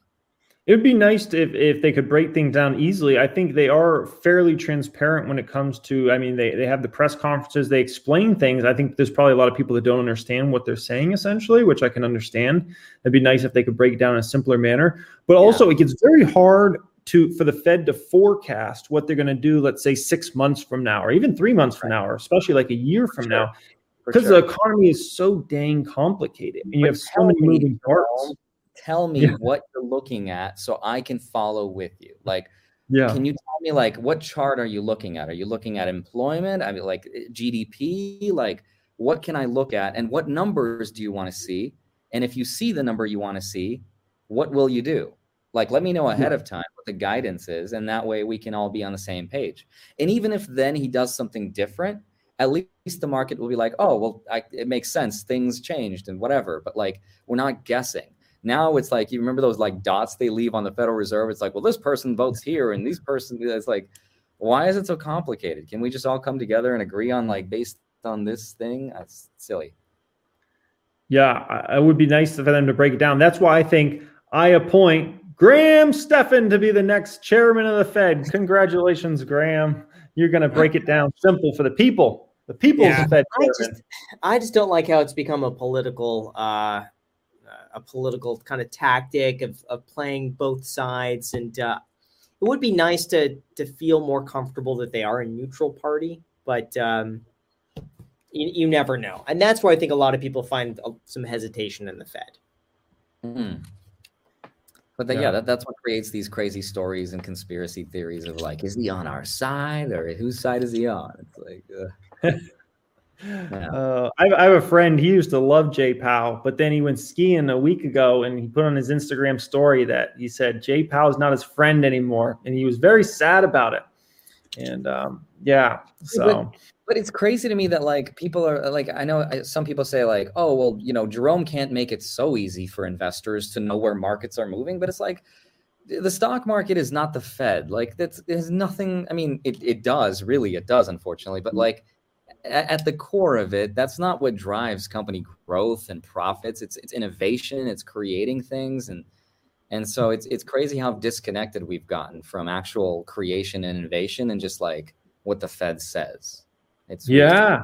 It would be nice to, if if they could break things down easily. I think they are fairly transparent when it comes to, I mean, they, they have the press conferences, they explain things. I think there's probably a lot of people that don't understand what they're saying, essentially, which I can understand. It'd be nice if they could break it down in a simpler manner. But yeah. also, it gets very hard to for the Fed to forecast what they're going to do, let's say, six months from now, or even three months from right. now, or especially like a year from sure. now, because sure. the economy is so dang complicated. And but you have so many moving parts. Tell me yeah. what you're looking at so I can follow with you. Like, yeah. can you tell me like, what chart are you looking at? Are you looking at employment? I mean, like G D P, like what can I look at and what numbers do you want to see? And if you see the number you want to see, what will you do? Like, let me know ahead yeah. of time what the guidance is. And that way we can all be on the same page. And even if then he does something different, at least the market will be like, oh, well, I, it makes sense. Things changed and whatever, but like, we're not guessing. Now it's like, you remember those like dots they leave on the Federal Reserve? It's like, well, this person votes here and these person, it's like, why is it so complicated? Can we just all come together and agree on like based on this thing? That's silly. Yeah, it would be nice for them to break it down. That's why I think I appoint Graham Stephan to be the next chairman of the Fed. Congratulations, Graham. You're going to break it down simple for the people. The people's yeah. Fed chairman. I just, I just don't like how it's become a political uh a political kind of tactic of, of playing both sides. And uh, it would be nice to to feel more comfortable that they are a neutral party, but um, you, you never know. And that's where I think a lot of people find some hesitation in the Fed. Mm-hmm. But then, yeah, yeah that, that's what creates these crazy stories and conspiracy theories of like, is he on our side or whose side is he on? It's like, uh... Yeah. Uh, I, I have a friend, he used to love Jay Powell, but then he went skiing a week ago and he put on his Instagram story that he said, Jay Powell's not his friend anymore. And he was very sad about it. And um, yeah, so. But, but it's crazy to me that like people are like, I know I, some people say like, oh, well, you know, Jerome can't make it so easy for investors to know where markets are moving. But it's like, the stock market is not the Fed. Like that's, it has nothing. I mean, it, it does really, it does, unfortunately, but like, at the core of it, that's not what drives company growth and profits. It's it's innovation. It's creating things, and and so it's it's crazy how disconnected we've gotten from actual creation and innovation, and just like what the Fed says. It's yeah,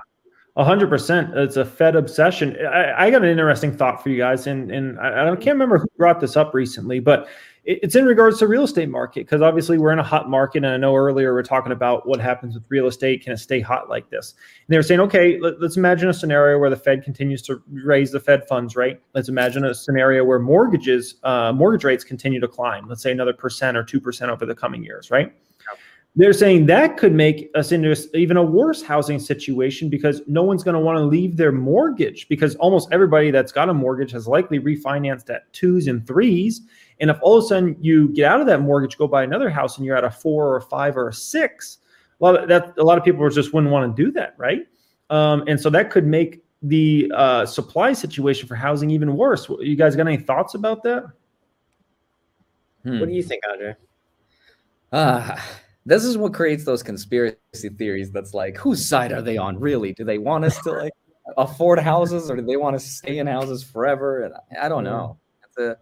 a hundred percent. It's a Fed obsession. I, I got an interesting thought for you guys, and and I, I can't remember who brought this up recently, but it's in regards to real estate market, because obviously we're in a hot market. And I know earlier we we're talking about what happens with real estate. Can it stay hot like this? And they were saying, okay, let, let's imagine a scenario where the Fed continues to raise the Fed funds rate. Let's imagine a scenario where mortgages, uh, mortgage rates continue to climb. Let's say another percent or two percent over the coming years, right? Yep. They're saying that could make us into even a worse housing situation, because no one's going to want to leave their mortgage, because almost everybody that's got a mortgage has likely refinanced at twos and threes. And if all of a sudden you get out of that mortgage, go buy another house, and you're at a four or a five or a six, a lot of, that, a lot of people just wouldn't want to do that, right? Um, and so that could make the uh, supply situation for housing even worse. You guys got any thoughts about that? Hmm. What do you think, Andre? Uh, this is what creates those conspiracy theories that's like, whose side are they on, really? Do they want us to like afford houses, or do they want to stay in houses forever? And I, I don't know. It's a,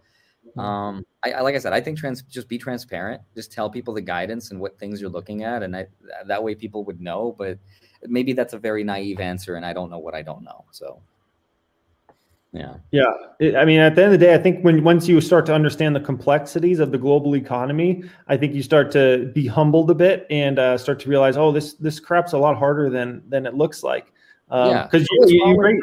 Um, I, I, like I said, I think trans, just be transparent, just tell people the guidance and what things you're looking at. And I, that way people would know, but maybe that's a very naive answer. And I don't know what I don't know. So, yeah. Yeah. It, I mean, at the end of the day, I think when, once you start to understand the complexities of the global economy, I think you start to be humbled a bit and, uh, start to realize, oh, this, this crap's a lot harder than, than it looks like. Um, yeah. cause you, you, you bring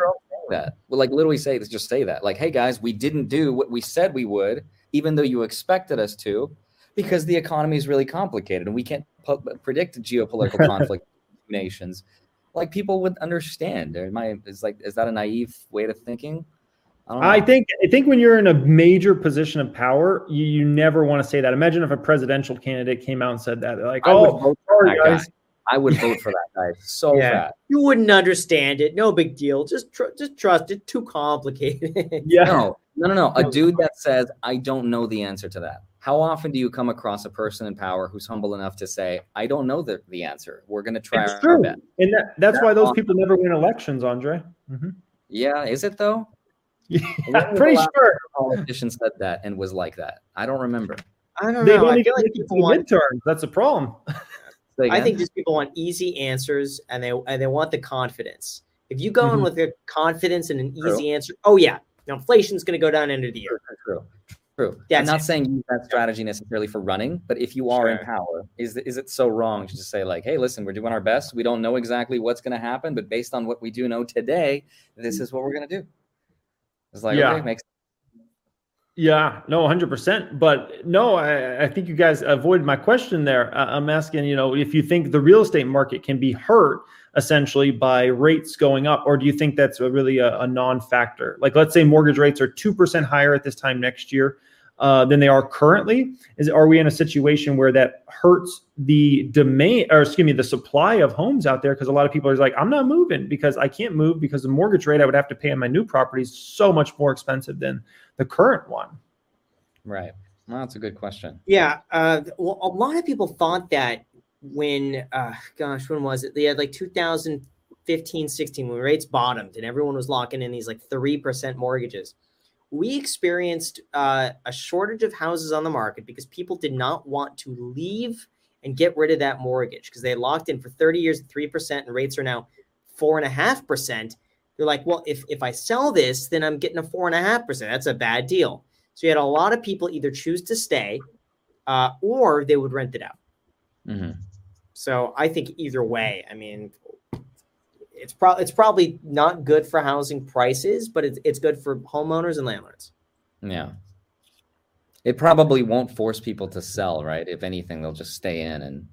that. Well, like literally say this, just say that. Like, hey guys, we didn't do what we said we would, even though you expected us to, because the economy is really complicated and we can't po- predict geopolitical conflict nations. Like people would understand. Am I, is like is that a naive way of thinking? I, don't know. I think I think when you're in a major position of power, you, you never want to say that. Imagine if a presidential candidate came out and said that. They're like, I oh, sorry guys. Guy. I would vote for that guy so yeah. bad. You wouldn't understand it. No big deal. Just tr- just trust it. Too complicated. yeah. No, no, no, no. A dude that says, I don't know the answer to that. How often do you come across a person in power who's humble enough to say, I don't know the, the answer. We're going to try it's our true. best. And that, that's that why those people never win elections, Andre. Mm-hmm. Yeah. Is it though? Yeah, I'm pretty sure. A politician said that and was like that. I don't remember. I don't they know. Don't I feel like people want midterms. That's a problem. I think just people want easy answers, and they and they want the confidence. If you go mm-hmm. in with the confidence and an true. easy answer, oh yeah, inflation's going to go down into the year. True, true. true. I'm not it. saying use that strategy necessarily for running, but if you are sure. in power, is is it so wrong to just say like, hey, listen, we're doing our best. We don't know exactly what's going to happen, but based on what we do know today, this is what we're going to do. It's like yeah. okay, makes. Yeah, no, one hundred percent. But no, I, I think you guys avoided my question there. Uh, I'm asking, you know, if you think the real estate market can be hurt essentially by rates going up, or do you think that's a really a, a non-factor? Like, let's say mortgage rates are two percent higher at this time next year uh, than they are currently. Is are we in a situation where that hurts the demand, or excuse me, the supply of homes out there? Because a lot of people are like, I'm not moving because I can't move because the mortgage rate I would have to pay on my new property is so much more expensive than the current one. Right. Well, that's a good question. Yeah. Uh, well, a lot of people thought that when, uh, gosh, when was it? They had like two thousand fifteen, sixteen, when rates bottomed and everyone was locking in these like three percent mortgages. We experienced uh, a shortage of houses on the market because people did not want to leave and get rid of that mortgage because they locked in for thirty years at three percent and rates are now four and a half percent. They're like, well, if, if I sell this, then I'm getting a four and a half percent. That's a bad deal. So you had a lot of people either choose to stay uh, or they would rent it out. Mm-hmm. So I think either way, I mean, it's probably it's probably not good for housing prices, but it's it's good for homeowners and landlords. Yeah. It probably won't force people to sell, right? If anything, they'll just stay in and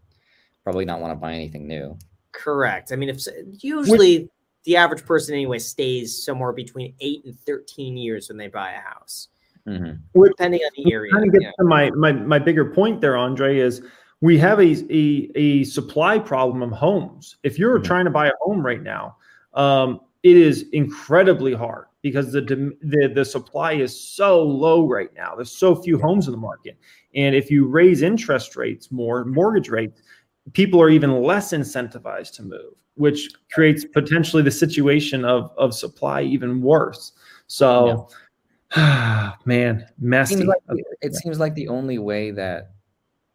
probably not want to buy anything new. Correct. I mean, if usually... With- The average person anyway stays somewhere between eight and thirteen years when they buy a house, mm-hmm. depending on the area. Kind of gets yeah. to my, my my bigger point there, Andre, is we have a a, a supply problem of homes. If you're mm-hmm. trying to buy a home right now, um, it is incredibly hard because the, the the supply is so low right now. There's so few homes in the market, and if you raise interest rates more, mortgage rates. people are even less incentivized to move, which creates potentially the situation of, of supply even worse. So, yeah. man, messy. It seems like, it seems like the only way that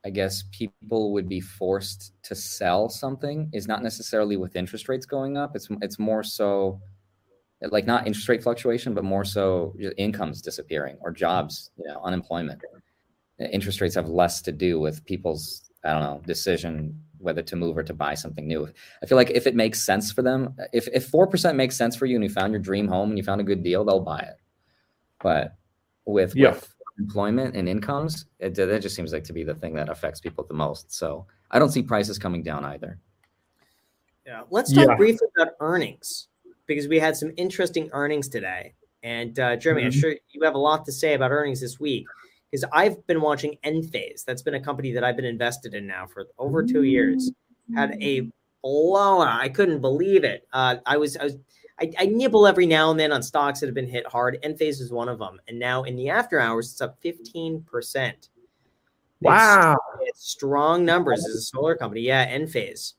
I guess people would be forced to sell something is not necessarily with interest rates going up. It's it's more so like not interest rate fluctuation, but more so incomes disappearing or jobs, you know, unemployment. Interest rates have less to do with people's, I don't know, decision whether to move or to buy something new. I feel like if it makes sense for them, if, if four percent makes sense for you and you found your dream home and you found a good deal, they'll buy it. But with, yeah. with employment and incomes, it, that just seems like to be the thing that affects people the most. So I don't see prices coming down either. Yeah, let's talk yeah. briefly about earnings, because we had some interesting earnings today. And uh, Jeremy, mm-hmm. I'm sure you have a lot to say about earnings this week, because I've been watching Enphase. That's been a company that I've been invested in now for over two years. Had a blowout. I couldn't believe it. Uh, I was, I was, I, I nibble every now and then on stocks that have been hit hard. Enphase is one of them. And now in the after hours, it's up fifteen percent. Wow. It's, it's strong numbers as a solar company. Yeah, Enphase.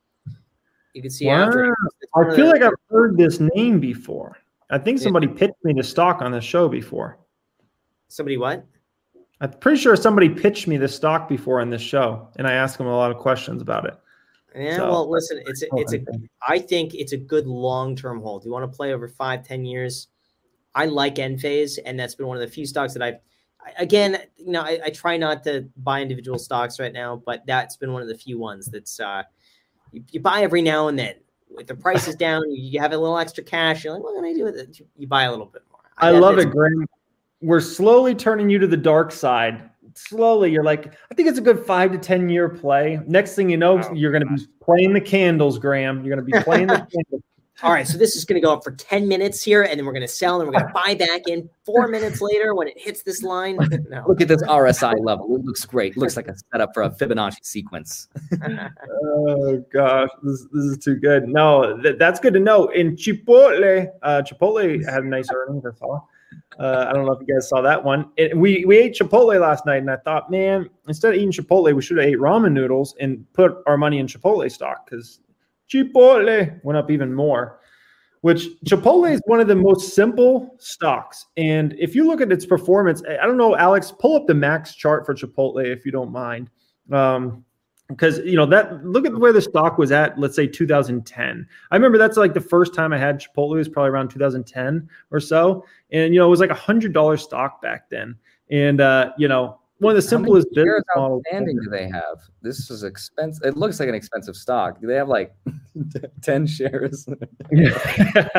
You can see wow. after. I feel like I've heard this name before. I think somebody pitched me the stock on the show before. Somebody what? I'm pretty sure somebody pitched me the stock before on this show, and I asked them a lot of questions about it. Yeah, so. Well, listen, it's a, it's a. I think it's a good long-term hold. You want to play over five, ten years. I like Enphase, and that's been one of the few stocks that I've. Again, you know, I, I try not to buy individual stocks right now, but that's been one of the few ones that's uh, you, you buy every now and then. If the price is down, you have a little extra cash. You're like, what can I do with it? You buy a little bit more. I, I love it, Graham. We're slowly turning you to the dark side. Slowly, you're like, I think it's a good five to ten year play. Next thing you know, oh, you're going to be playing the candles, Graham. You're going to be playing the candles. All right, so this is going to go up for ten minutes here, and then we're going to sell, and we're going to buy back in four minutes later when it hits this line. No. Look at this R S I level. It looks great. It looks like a setup for a Fibonacci sequence. Oh, gosh. This, this is too good. No, th- that's good to know. In Chipotle, uh, Chipotle had nice earnings, I saw. Uh, I don't know if you guys saw that one. It, we we ate Chipotle last night, and I thought, man, instead of eating Chipotle, we should have ate ramen noodles and put our money in Chipotle stock, because Chipotle went up even more, which Chipotle is one of the most simple stocks. And if you look at its performance, I don't know, Alex, pull up the max chart for Chipotle if you don't mind. Um, because, you know, that look at where the stock was at, let's say two thousand ten. I remember that's like the first time I had Chipotle was probably around two thousand ten or so. And, you know, it was like a one hundred dollars stock back then. And, uh, you know, one of the simplest business models. How many shares outstanding do they have? This is expensive. It looks like an expensive stock. Do they have like ten shares? it's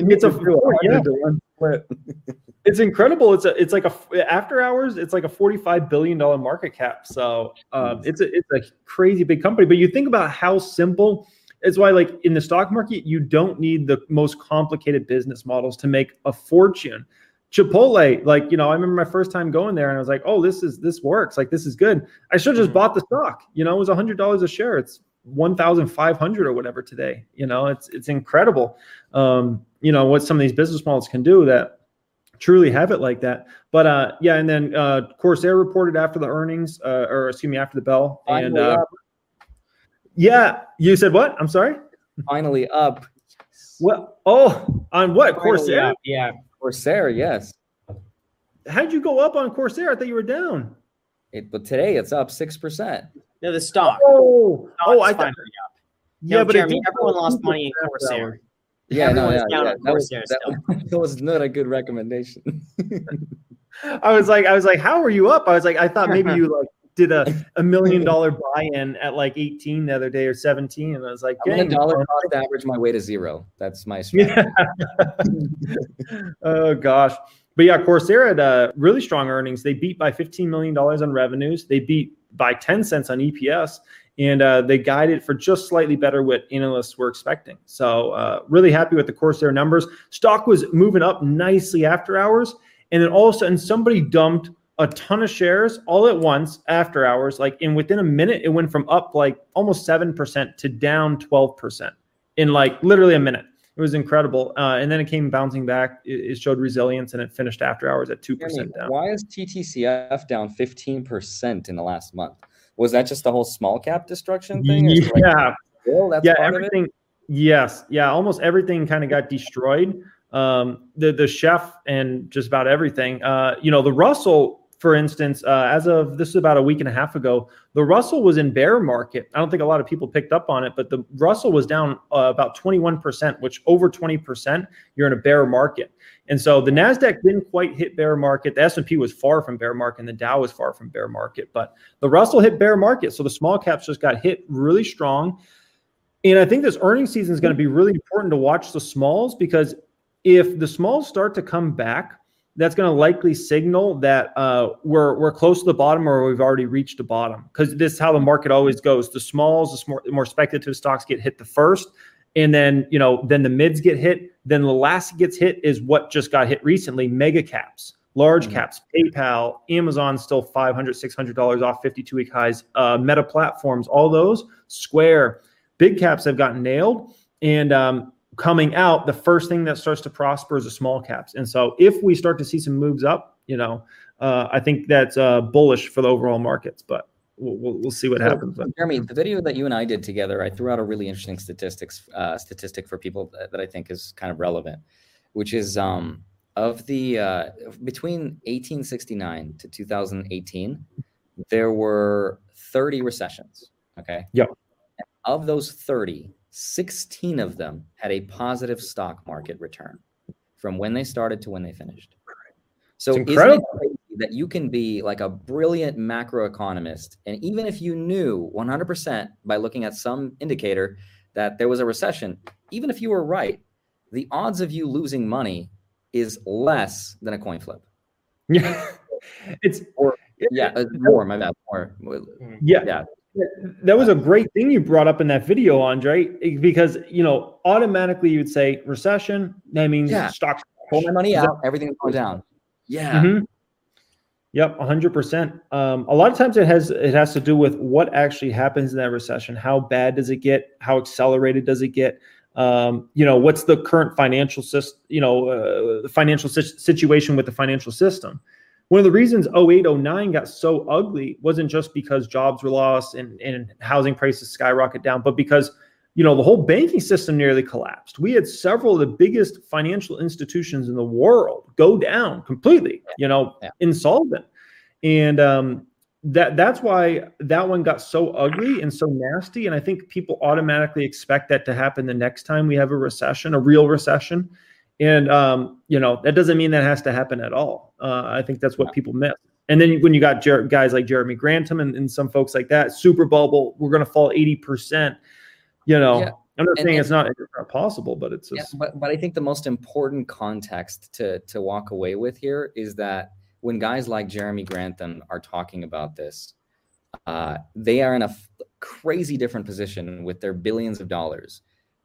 it's a four, yeah. to one split. It's incredible. It's a it's like a after hours. It's like a forty-five billion dollars market cap. So um, it's a it's a crazy big company. But you think about how simple. It's why, like in the stock market, you don't need the most complicated business models to make a fortune. Chipotle, like, you know, I remember my first time going there and I was like, oh, this is, this works. Like, this is good. I should have just bought the stock, you know, it was a hundred dollars a share. It's fifteen hundred or whatever today, you know, it's, it's incredible. Um, you know, what some of these business models can do that truly have it like that. But, uh, yeah. And then, uh, Corsair reported after the earnings, uh, or excuse me, after the bell. And, uh, yeah, you said what? I'm sorry. Finally up. Well, oh, on what? Finally Corsair? Up, yeah. Corsair, yes. How'd you go up on Corsair? I thought you were down. It, but today it's up six percent. No, the stock. Oh, the stock oh I thought. Yeah, no, but Jeremy, it everyone lost money in Corsair. Yeah, everyone no, yeah, yeah. That, was, that, that was not a good recommendation. I was like, I was like, how are you up? I was like, I thought maybe you like did a, a million dollar buy-in at like eighteen the other day or seventeen, and I was like, I'm gonna dollar cost average my way to zero. That's my strategy. Yeah. Oh gosh, but yeah, Corsair had uh, really strong earnings. They beat by fifteen million dollars on revenues. They beat by ten cents on E P S, and uh, they guided for just slightly better what analysts were expecting. So uh, really happy with the Corsair numbers. Stock was moving up nicely after hours, and then all of a sudden somebody dumped a ton of shares all at once after hours, like in within a minute, it went from up like almost seven percent to down twelve percent in like literally a minute. It was incredible. Uh, and then it came bouncing back. It, it showed resilience and it finished after hours at two percent down. Why is T T C F down fifteen percent in the last month? Was that just the whole small cap destruction thing? Yeah. Like, well, that's yeah. Everything. Yes. Yeah. Almost everything kind of got destroyed. Um, the, the chef and just about everything, uh, you know, the Russell, for instance, uh, as of this is about a week and a half ago, the Russell was in bear market. I don't think a lot of people picked up on it, but the Russell was down uh, about twenty-one percent, which over twenty percent, you're in a bear market. And so the Nasdaq didn't quite hit bear market. The S and P was far from bear market and the Dow was far from bear market, but the Russell hit bear market. So the small caps just got hit really strong. And I think this earnings season is going to be really important to watch the smalls, because if the smalls start to come back, that's going to likely signal that uh, we're we're close to the bottom, or we've already reached the bottom, because this is how the market always goes. The smalls, the more, the more speculative stocks get hit the first, and then, you know, then the mids get hit. Then the last gets hit is what just got hit recently, mega caps, large mm-hmm. caps, PayPal, Amazon still five hundred dollars, six hundred dollars off fifty-two week highs, uh, Meta platforms, all those, Square, big caps have gotten nailed. And um, coming out, the first thing that starts to prosper is the small caps. And so if we start to see some moves up, you know, uh, I think that's uh, bullish for the overall markets, but We'll, we'll, we'll see what so, happens. But. Jeremy, the video that you and I did together, I threw out a really interesting statistics uh, statistic for people that, that I think is kind of relevant, which is um, of the uh, between eighteen sixty-nine to two thousand eighteen, there were thirty recessions. Okay. Yeah. Of those thirty, sixteen of them had a positive stock market return from when they started to when they finished. So it's incredible. Isn't it that you can be like a brilliant macroeconomist, and even if you knew one hundred percent by looking at some indicator that there was a recession, even if you were right, the odds of you losing money is less than a coin flip. Yeah, it's or, yeah, it's more. My bad. More. Yeah, yeah. That was a great thing you brought up in that video, Andre, because, you know, automatically you'd say recession. That means yeah. stocks. Pull my money out. Everything's going down. Yeah. Mm-hmm. Yep, one hundred percent. Um, a lot of times it has it has to do with what actually happens in that recession. How bad does it get? How accelerated does it get? Um, you know, what's the current financial system? You know, uh, financial si- situation with the financial system. One of the reasons oh eight, oh nine got so ugly wasn't just because jobs were lost and and housing prices skyrocketed down, but because, you know, the whole banking system nearly collapsed. We had several of the biggest financial institutions in the world go down completely, you know, yeah. insolvent. And um, that that's why that one got so ugly and so nasty. And I think people automatically expect that to happen the next time we have a recession, a real recession. And, um, you know, that doesn't mean that has to happen at all. Uh, I think that's what yeah. people miss. And then when you got Jer- guys like Jeremy Grantham and, and some folks like that, super bubble, we're going to fall eighty percent. You know, yeah. I'm not and, saying and, it's, not, it's not possible, but it's just. Yeah, but, but I think the most important context to to walk away with here is that when guys like Jeremy Grantham are talking about this, uh, they are in a f- crazy different position with their billions of dollars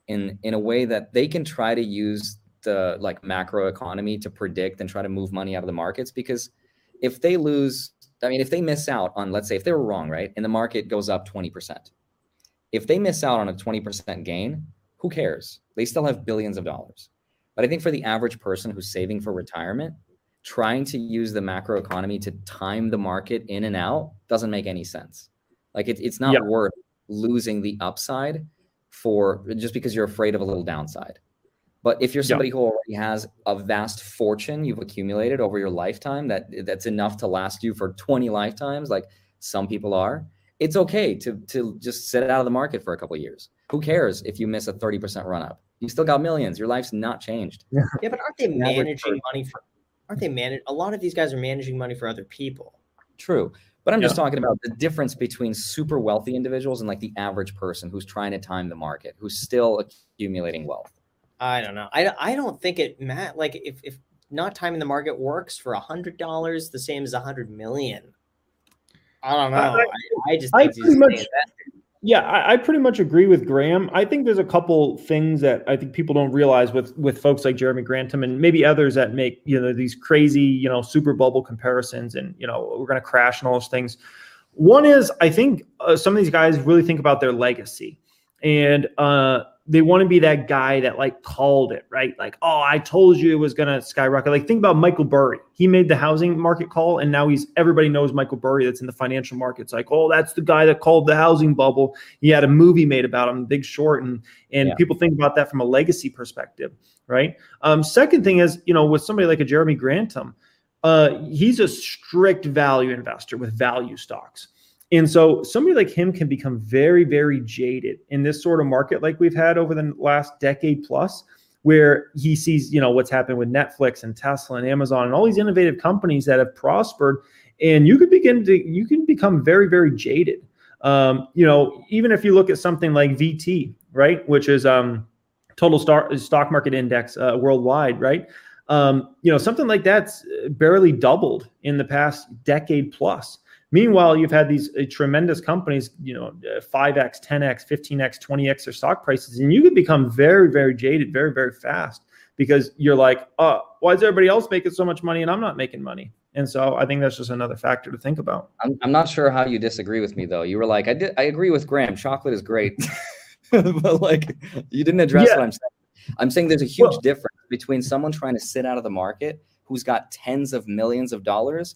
in in a way that they can try to use the like macro economy to predict and try to move money out of the markets. Because if they lose, I mean, if they miss out on, let's say if they were wrong, right, and the market goes up twenty percent. If they miss out on a twenty percent gain, who cares? They still have billions of dollars. But I think for the average person who's saving for retirement, trying to use the macro economy to time the market in and out doesn't make any sense. Like it, it's not yep. worth losing the upside for just because you're afraid of a little downside. But if you're somebody yep. who already has a vast fortune you've accumulated over your lifetime, that that's enough to last you for twenty lifetimes, like some people are, it's okay to to just sit out of the market for a couple of years. Who cares if you miss a thirty percent run up? You still got millions. Your life's not changed. Yeah, yeah but aren't they managing money for aren't they manage a lot of these guys are managing money for other people. True. But I'm yeah. just talking about the difference between super wealthy individuals and like the average person who's trying to time the market, who's still accumulating wealth. I don't know. I, I don't think it Matt like if if not timing the market works for one hundred dollars the same as one hundred million. I don't know. I, I just I pretty much, yeah, I, I pretty much agree with Graham. I think there's a couple things that I think people don't realize with with folks like Jeremy Grantham and maybe others that make, you know, these crazy, you know, super bubble comparisons and, you know, we're going to crash and all those things. One is I think uh, some of these guys really think about their legacy. And uh, they want to be that guy that like called it, right? Like, oh, I told you it was going to skyrocket. Like, think about Michael Burry. He made the housing market call, and now he's everybody knows Michael Burry that's in the financial markets. Like, oh, that's the guy that called the housing bubble. He had a movie made about him, Big Short, and and yeah. people think about that from a legacy perspective, right? Um, second thing is, you know, with somebody like a Jeremy Grantham, uh, he's a strict value investor with value stocks. And so somebody like him can become very, very jaded in this sort of market like we've had over the last decade plus, where he sees, you know, what's happened with Netflix and Tesla and Amazon and all these innovative companies that have prospered. And you could begin to, you can become very, very jaded. Um, you know, even if you look at something like V T, right, which is um, total star, stock market index uh, worldwide, right? Um, you know, something like that's barely doubled in the past decade plus. Meanwhile, you've had these uh, tremendous companies, you know, uh, five X, ten X, fifteen X, twenty X their stock prices. And you could become very, very jaded, very, very fast because you're like, oh, why is everybody else making so much money and I'm not making money? And so I think that's just another factor to think about. I'm, I'm not sure how you disagree with me, though. You were like, I did, I agree with Graham. Chocolate is great. But like, you didn't address yeah. what I'm saying. I'm saying there's a huge well, difference between someone trying to sit out of the market who's got tens of millions of dollars.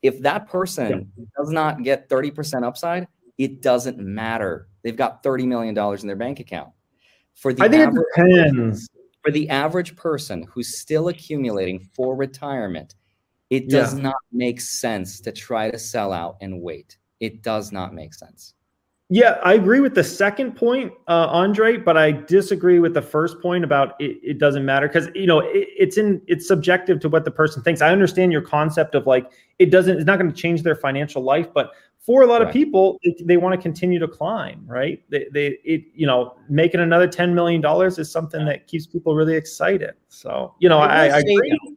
If that person yeah. does not get thirty percent upside, it doesn't matter. They've got thirty million dollars in their bank account. For the I think average, it depends. For the average person who's still accumulating for retirement, it does yeah. not make sense to try to sell out and wait. It does not make sense. Yeah, I agree with the second point, uh, Andre, but I disagree with the first point about it, it doesn't matter because, you know, it, it's in it's subjective to what the person thinks. I understand your concept of like it doesn't it's not going to change their financial life. But for a lot right. of people, it, they want to continue to climb. Right. They, they it you know, making another ten million dollars is something that keeps people really excited. So, you know, I, I, I agree. Though,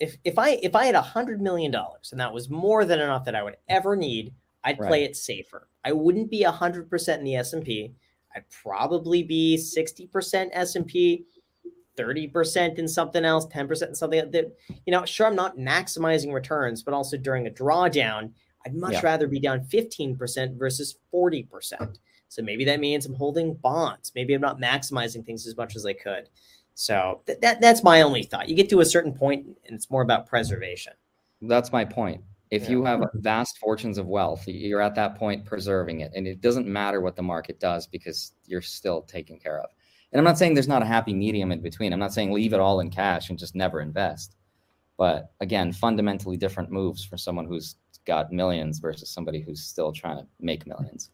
if if I if I had one hundred million dollars and that was more than enough that I would ever need, I'd right. play it safer. I wouldn't be one hundred percent in the S and P. I'd probably be sixty percent S and P, thirty percent in something else, ten percent in something that, you know, sure, I'm not maximizing returns, but also during a drawdown, I'd much yeah. rather be down fifteen percent versus forty percent. So maybe that means I'm holding bonds. Maybe I'm not maximizing things as much as I could. So th- that that's my only thought. You get to a certain point and it's more about preservation. That's my point. If yeah. you have vast fortunes of wealth, you're at that point preserving it. And it doesn't matter what the market does because you're still taken care of. And I'm not saying there's not a happy medium in between. I'm not saying leave it all in cash and just never invest. But again, fundamentally different moves for someone who's got millions versus somebody who's still trying to make millions.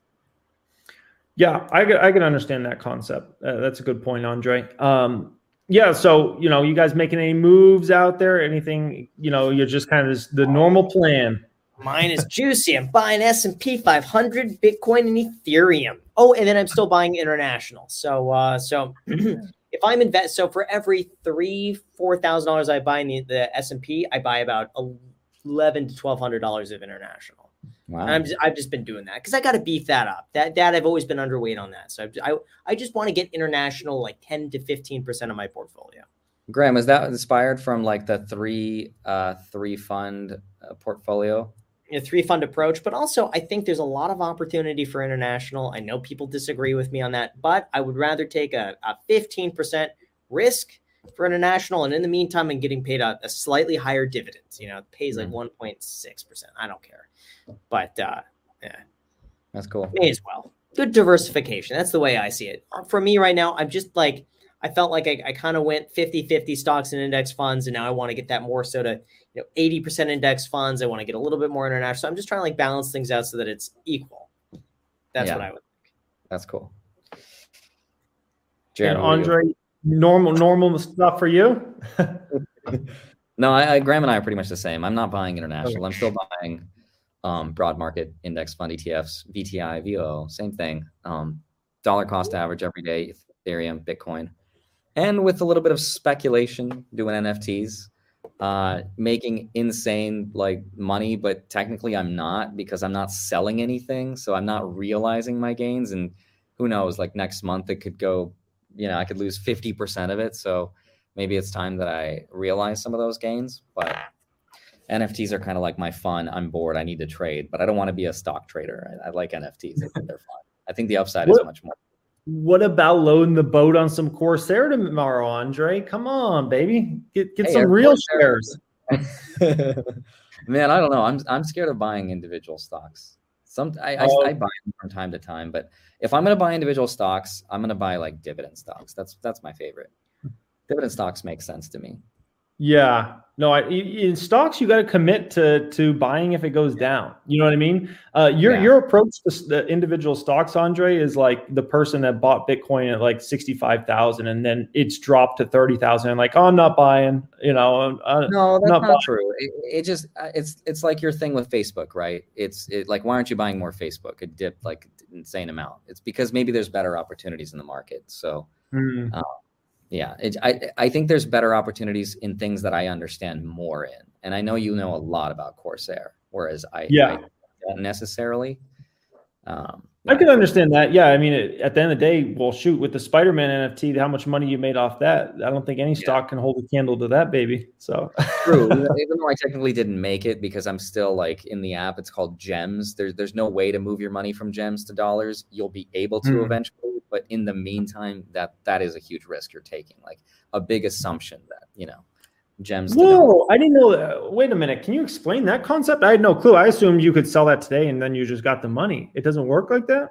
Yeah, I, I can understand that concept. Uh, that's a good point, Andre. Um, Yeah. So, you know, you guys making any moves out there? Anything, you know, you're just kind of just the normal plan. Mine is juicy. I'm buying S and P five hundred, Bitcoin, and Ethereum. Oh, and then I'm still buying international. So, uh, so if I'm invest, so for every three, four thousand dollars I buy in the, the S and P, I buy about eleven to twelve hundred dollars of international. Wow. And I'm just, I've just been doing that because I got to beef that up. That that I've always been underweight on that. So I I, I just want to get international like ten to fifteen percent of my portfolio. Graham, is that inspired from like the three uh, three fund uh, portfolio? A three fund approach, but also I think there's a lot of opportunity for international. I know people disagree with me on that, but I would rather take a, a fifteen percent risk for international, and in the meantime, I'm getting paid a, a slightly higher dividend. You know, it pays like mm. one point six percent. I don't care. But uh, yeah, that's cool. May as well. Good diversification. That's the way I see it. For me right now, I'm just like, I felt like I, I kind of went fifty-fifty stocks and index funds. And now I want to get that more so to, you know, eighty percent index funds. I want to get a little bit more international. So I'm just trying to like balance things out so that it's equal. That's yeah. what I would think. That's cool. Jared, and Andre, normal, normal stuff for you? No, I, I, Graham and I are pretty much the same. I'm not buying international. Okay. I'm still buying Um, broad market index fund E T Fs, V T I, V O O, same thing. Um, dollar cost average every day, Ethereum, Bitcoin. And with a little bit of speculation, doing N F Ts, uh, making insane like money, but technically I'm not because I'm not selling anything. So I'm not realizing my gains. And who knows, like next month it could go, you know, I could lose fifty percent of it. So maybe it's time that I realize some of those gains, but N F Ts are kind of like my fun. I'm bored. I need to trade, but I don't want to be a stock trader. I, I like N F Ts. I think they're fun. I think the upside what, is much more. What about loading the boat on some Corsair tomorrow, Andre? Come on, baby. Get get hey, some real Corsair. shares. Man, I don't know. I'm I'm scared of buying individual stocks. Some I, oh. I, I buy them from time to time, but if I'm going to buy individual stocks, I'm going to buy like dividend stocks. That's that's my favorite. Dividend stocks make sense to me. Yeah. No, I, in stocks, you got to commit to to buying if it goes down. You know what I mean? Uh, your yeah. your approach to the individual stocks, Andre, is like the person that bought Bitcoin at like sixty-five thousand and then it's dropped to thirty thousand. And like, oh, I'm not buying. You know, I'm, I'm no, that's not, not true. It, it just it's it's like your thing with Facebook, right? It's it, like, why aren't you buying more Facebook? It dipped like an insane amount. It's because maybe there's better opportunities in the market. So. Mm. Um, Yeah, it, I I think there's better opportunities in things that I understand more in. And I know you know a lot about Corsair, whereas I, yeah. I don't necessarily. Um, I can understand that. Yeah, I mean, it, at the end of the day, well, shoot, with the Spider-Man N F T, how much money you made off that, I don't think any yeah. stock can hold a candle to that, baby. So true. Even though I technically didn't make it because I'm still like in the app, it's called Gems. There's, there's no way to move your money from Gems to dollars. You'll be able to mm. eventually. But in the meantime, that that is a huge risk you're taking, like a big assumption that, you know, Gems. Whoa, I didn't know that. Wait a minute. Can you explain that concept? I had no clue. I assumed you could sell that today and then you just got the money. It doesn't work like that?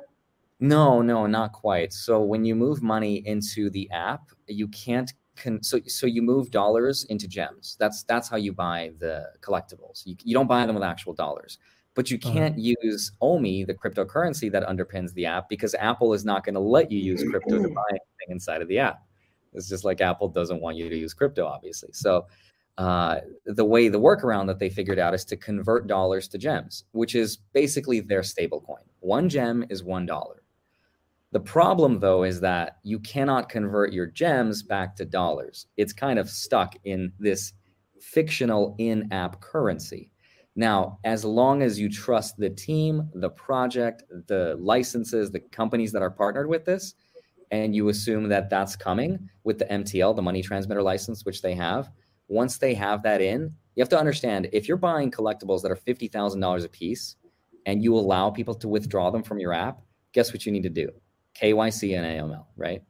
No, no, not quite. So when you move money into the app, you can't. Con- so so you move dollars into Gems. That's that's how you buy the collectibles. You, you don't buy them with actual dollars. But you can't use O M I, the cryptocurrency that underpins the app, because Apple is not going to let you use crypto to buy anything inside of the app. It's just like Apple doesn't want you to use crypto, obviously. So uh, the way the workaround that they figured out is to convert dollars to Gems, which is basically their stable coin. One gem is one dollar. The problem, though, is that you cannot convert your Gems back to dollars. It's kind of stuck in this fictional in-app currency. Now, as long as you trust the team, the project, the licenses, the companies that are partnered with this, and you assume that that's coming with the M T L, the money transmitter license, which they have, once they have that in, you have to understand, if you're buying collectibles that are fifty thousand dollars a piece and you allow people to withdraw them from your app, guess what you need to do? K Y C and A M L, right?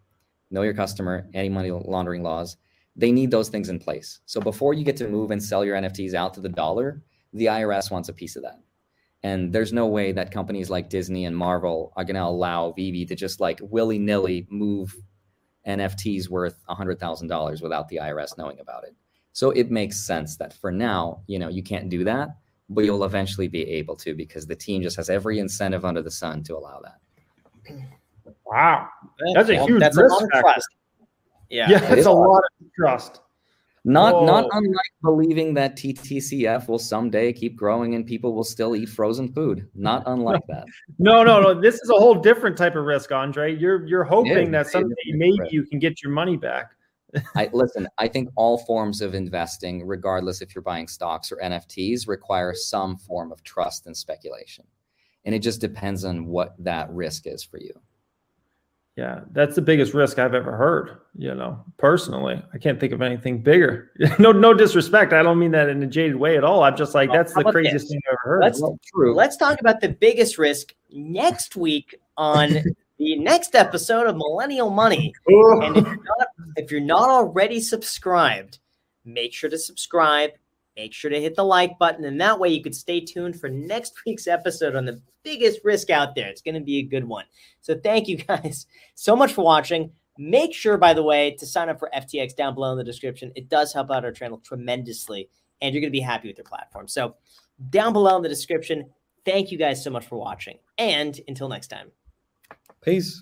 Know your customer, anti-money laundering laws. They need those things in place. So before you get to move and sell your N F Ts out to the dollar, the I R S wants a piece of that. And there's no way that companies like Disney and Marvel are going to allow Vivi to just like willy-nilly move N F Ts worth one hundred thousand dollars without the I R S knowing about it. So it makes sense that for now, you know, you can't do that, but you'll eventually be able to because the team just has every incentive under the sun to allow that. Wow. That's a well, huge that's risk a lot factor. Of trust. Yeah, yeah that's a lot of trust. Not Whoa. not unlike believing that T T C F will someday keep growing and people will still eat frozen food. Not unlike that. no, no, no. This is a whole different type of risk, Andre. You're you're hoping that someday maybe risk. you can get your money back. I listen, I think all forms of investing, regardless if you're buying stocks or N F Ts, require some form of trust and speculation. And it just depends on what that risk is for you. Yeah, that's the biggest risk I've ever heard, you know, personally. I can't think of anything bigger. no no disrespect. I don't mean that in a jaded way at all. I'm just like, well, that's the craziest this? thing I've ever heard. Let's, well, true. Let's talk about the biggest risk next week on the next episode of Millennial Money. And if you're, not, if you're not already subscribed, make sure to subscribe. Make sure to hit the like button. And that way you could stay tuned for next week's episode on the biggest risk out there. It's going to be a good one. So thank you guys so much for watching. Make sure, by the way, to sign up for F T X down below in the description. It does help out our channel tremendously, and you're going to be happy with your platform. So down below in the description, thank you guys so much for watching. And until next time. Peace.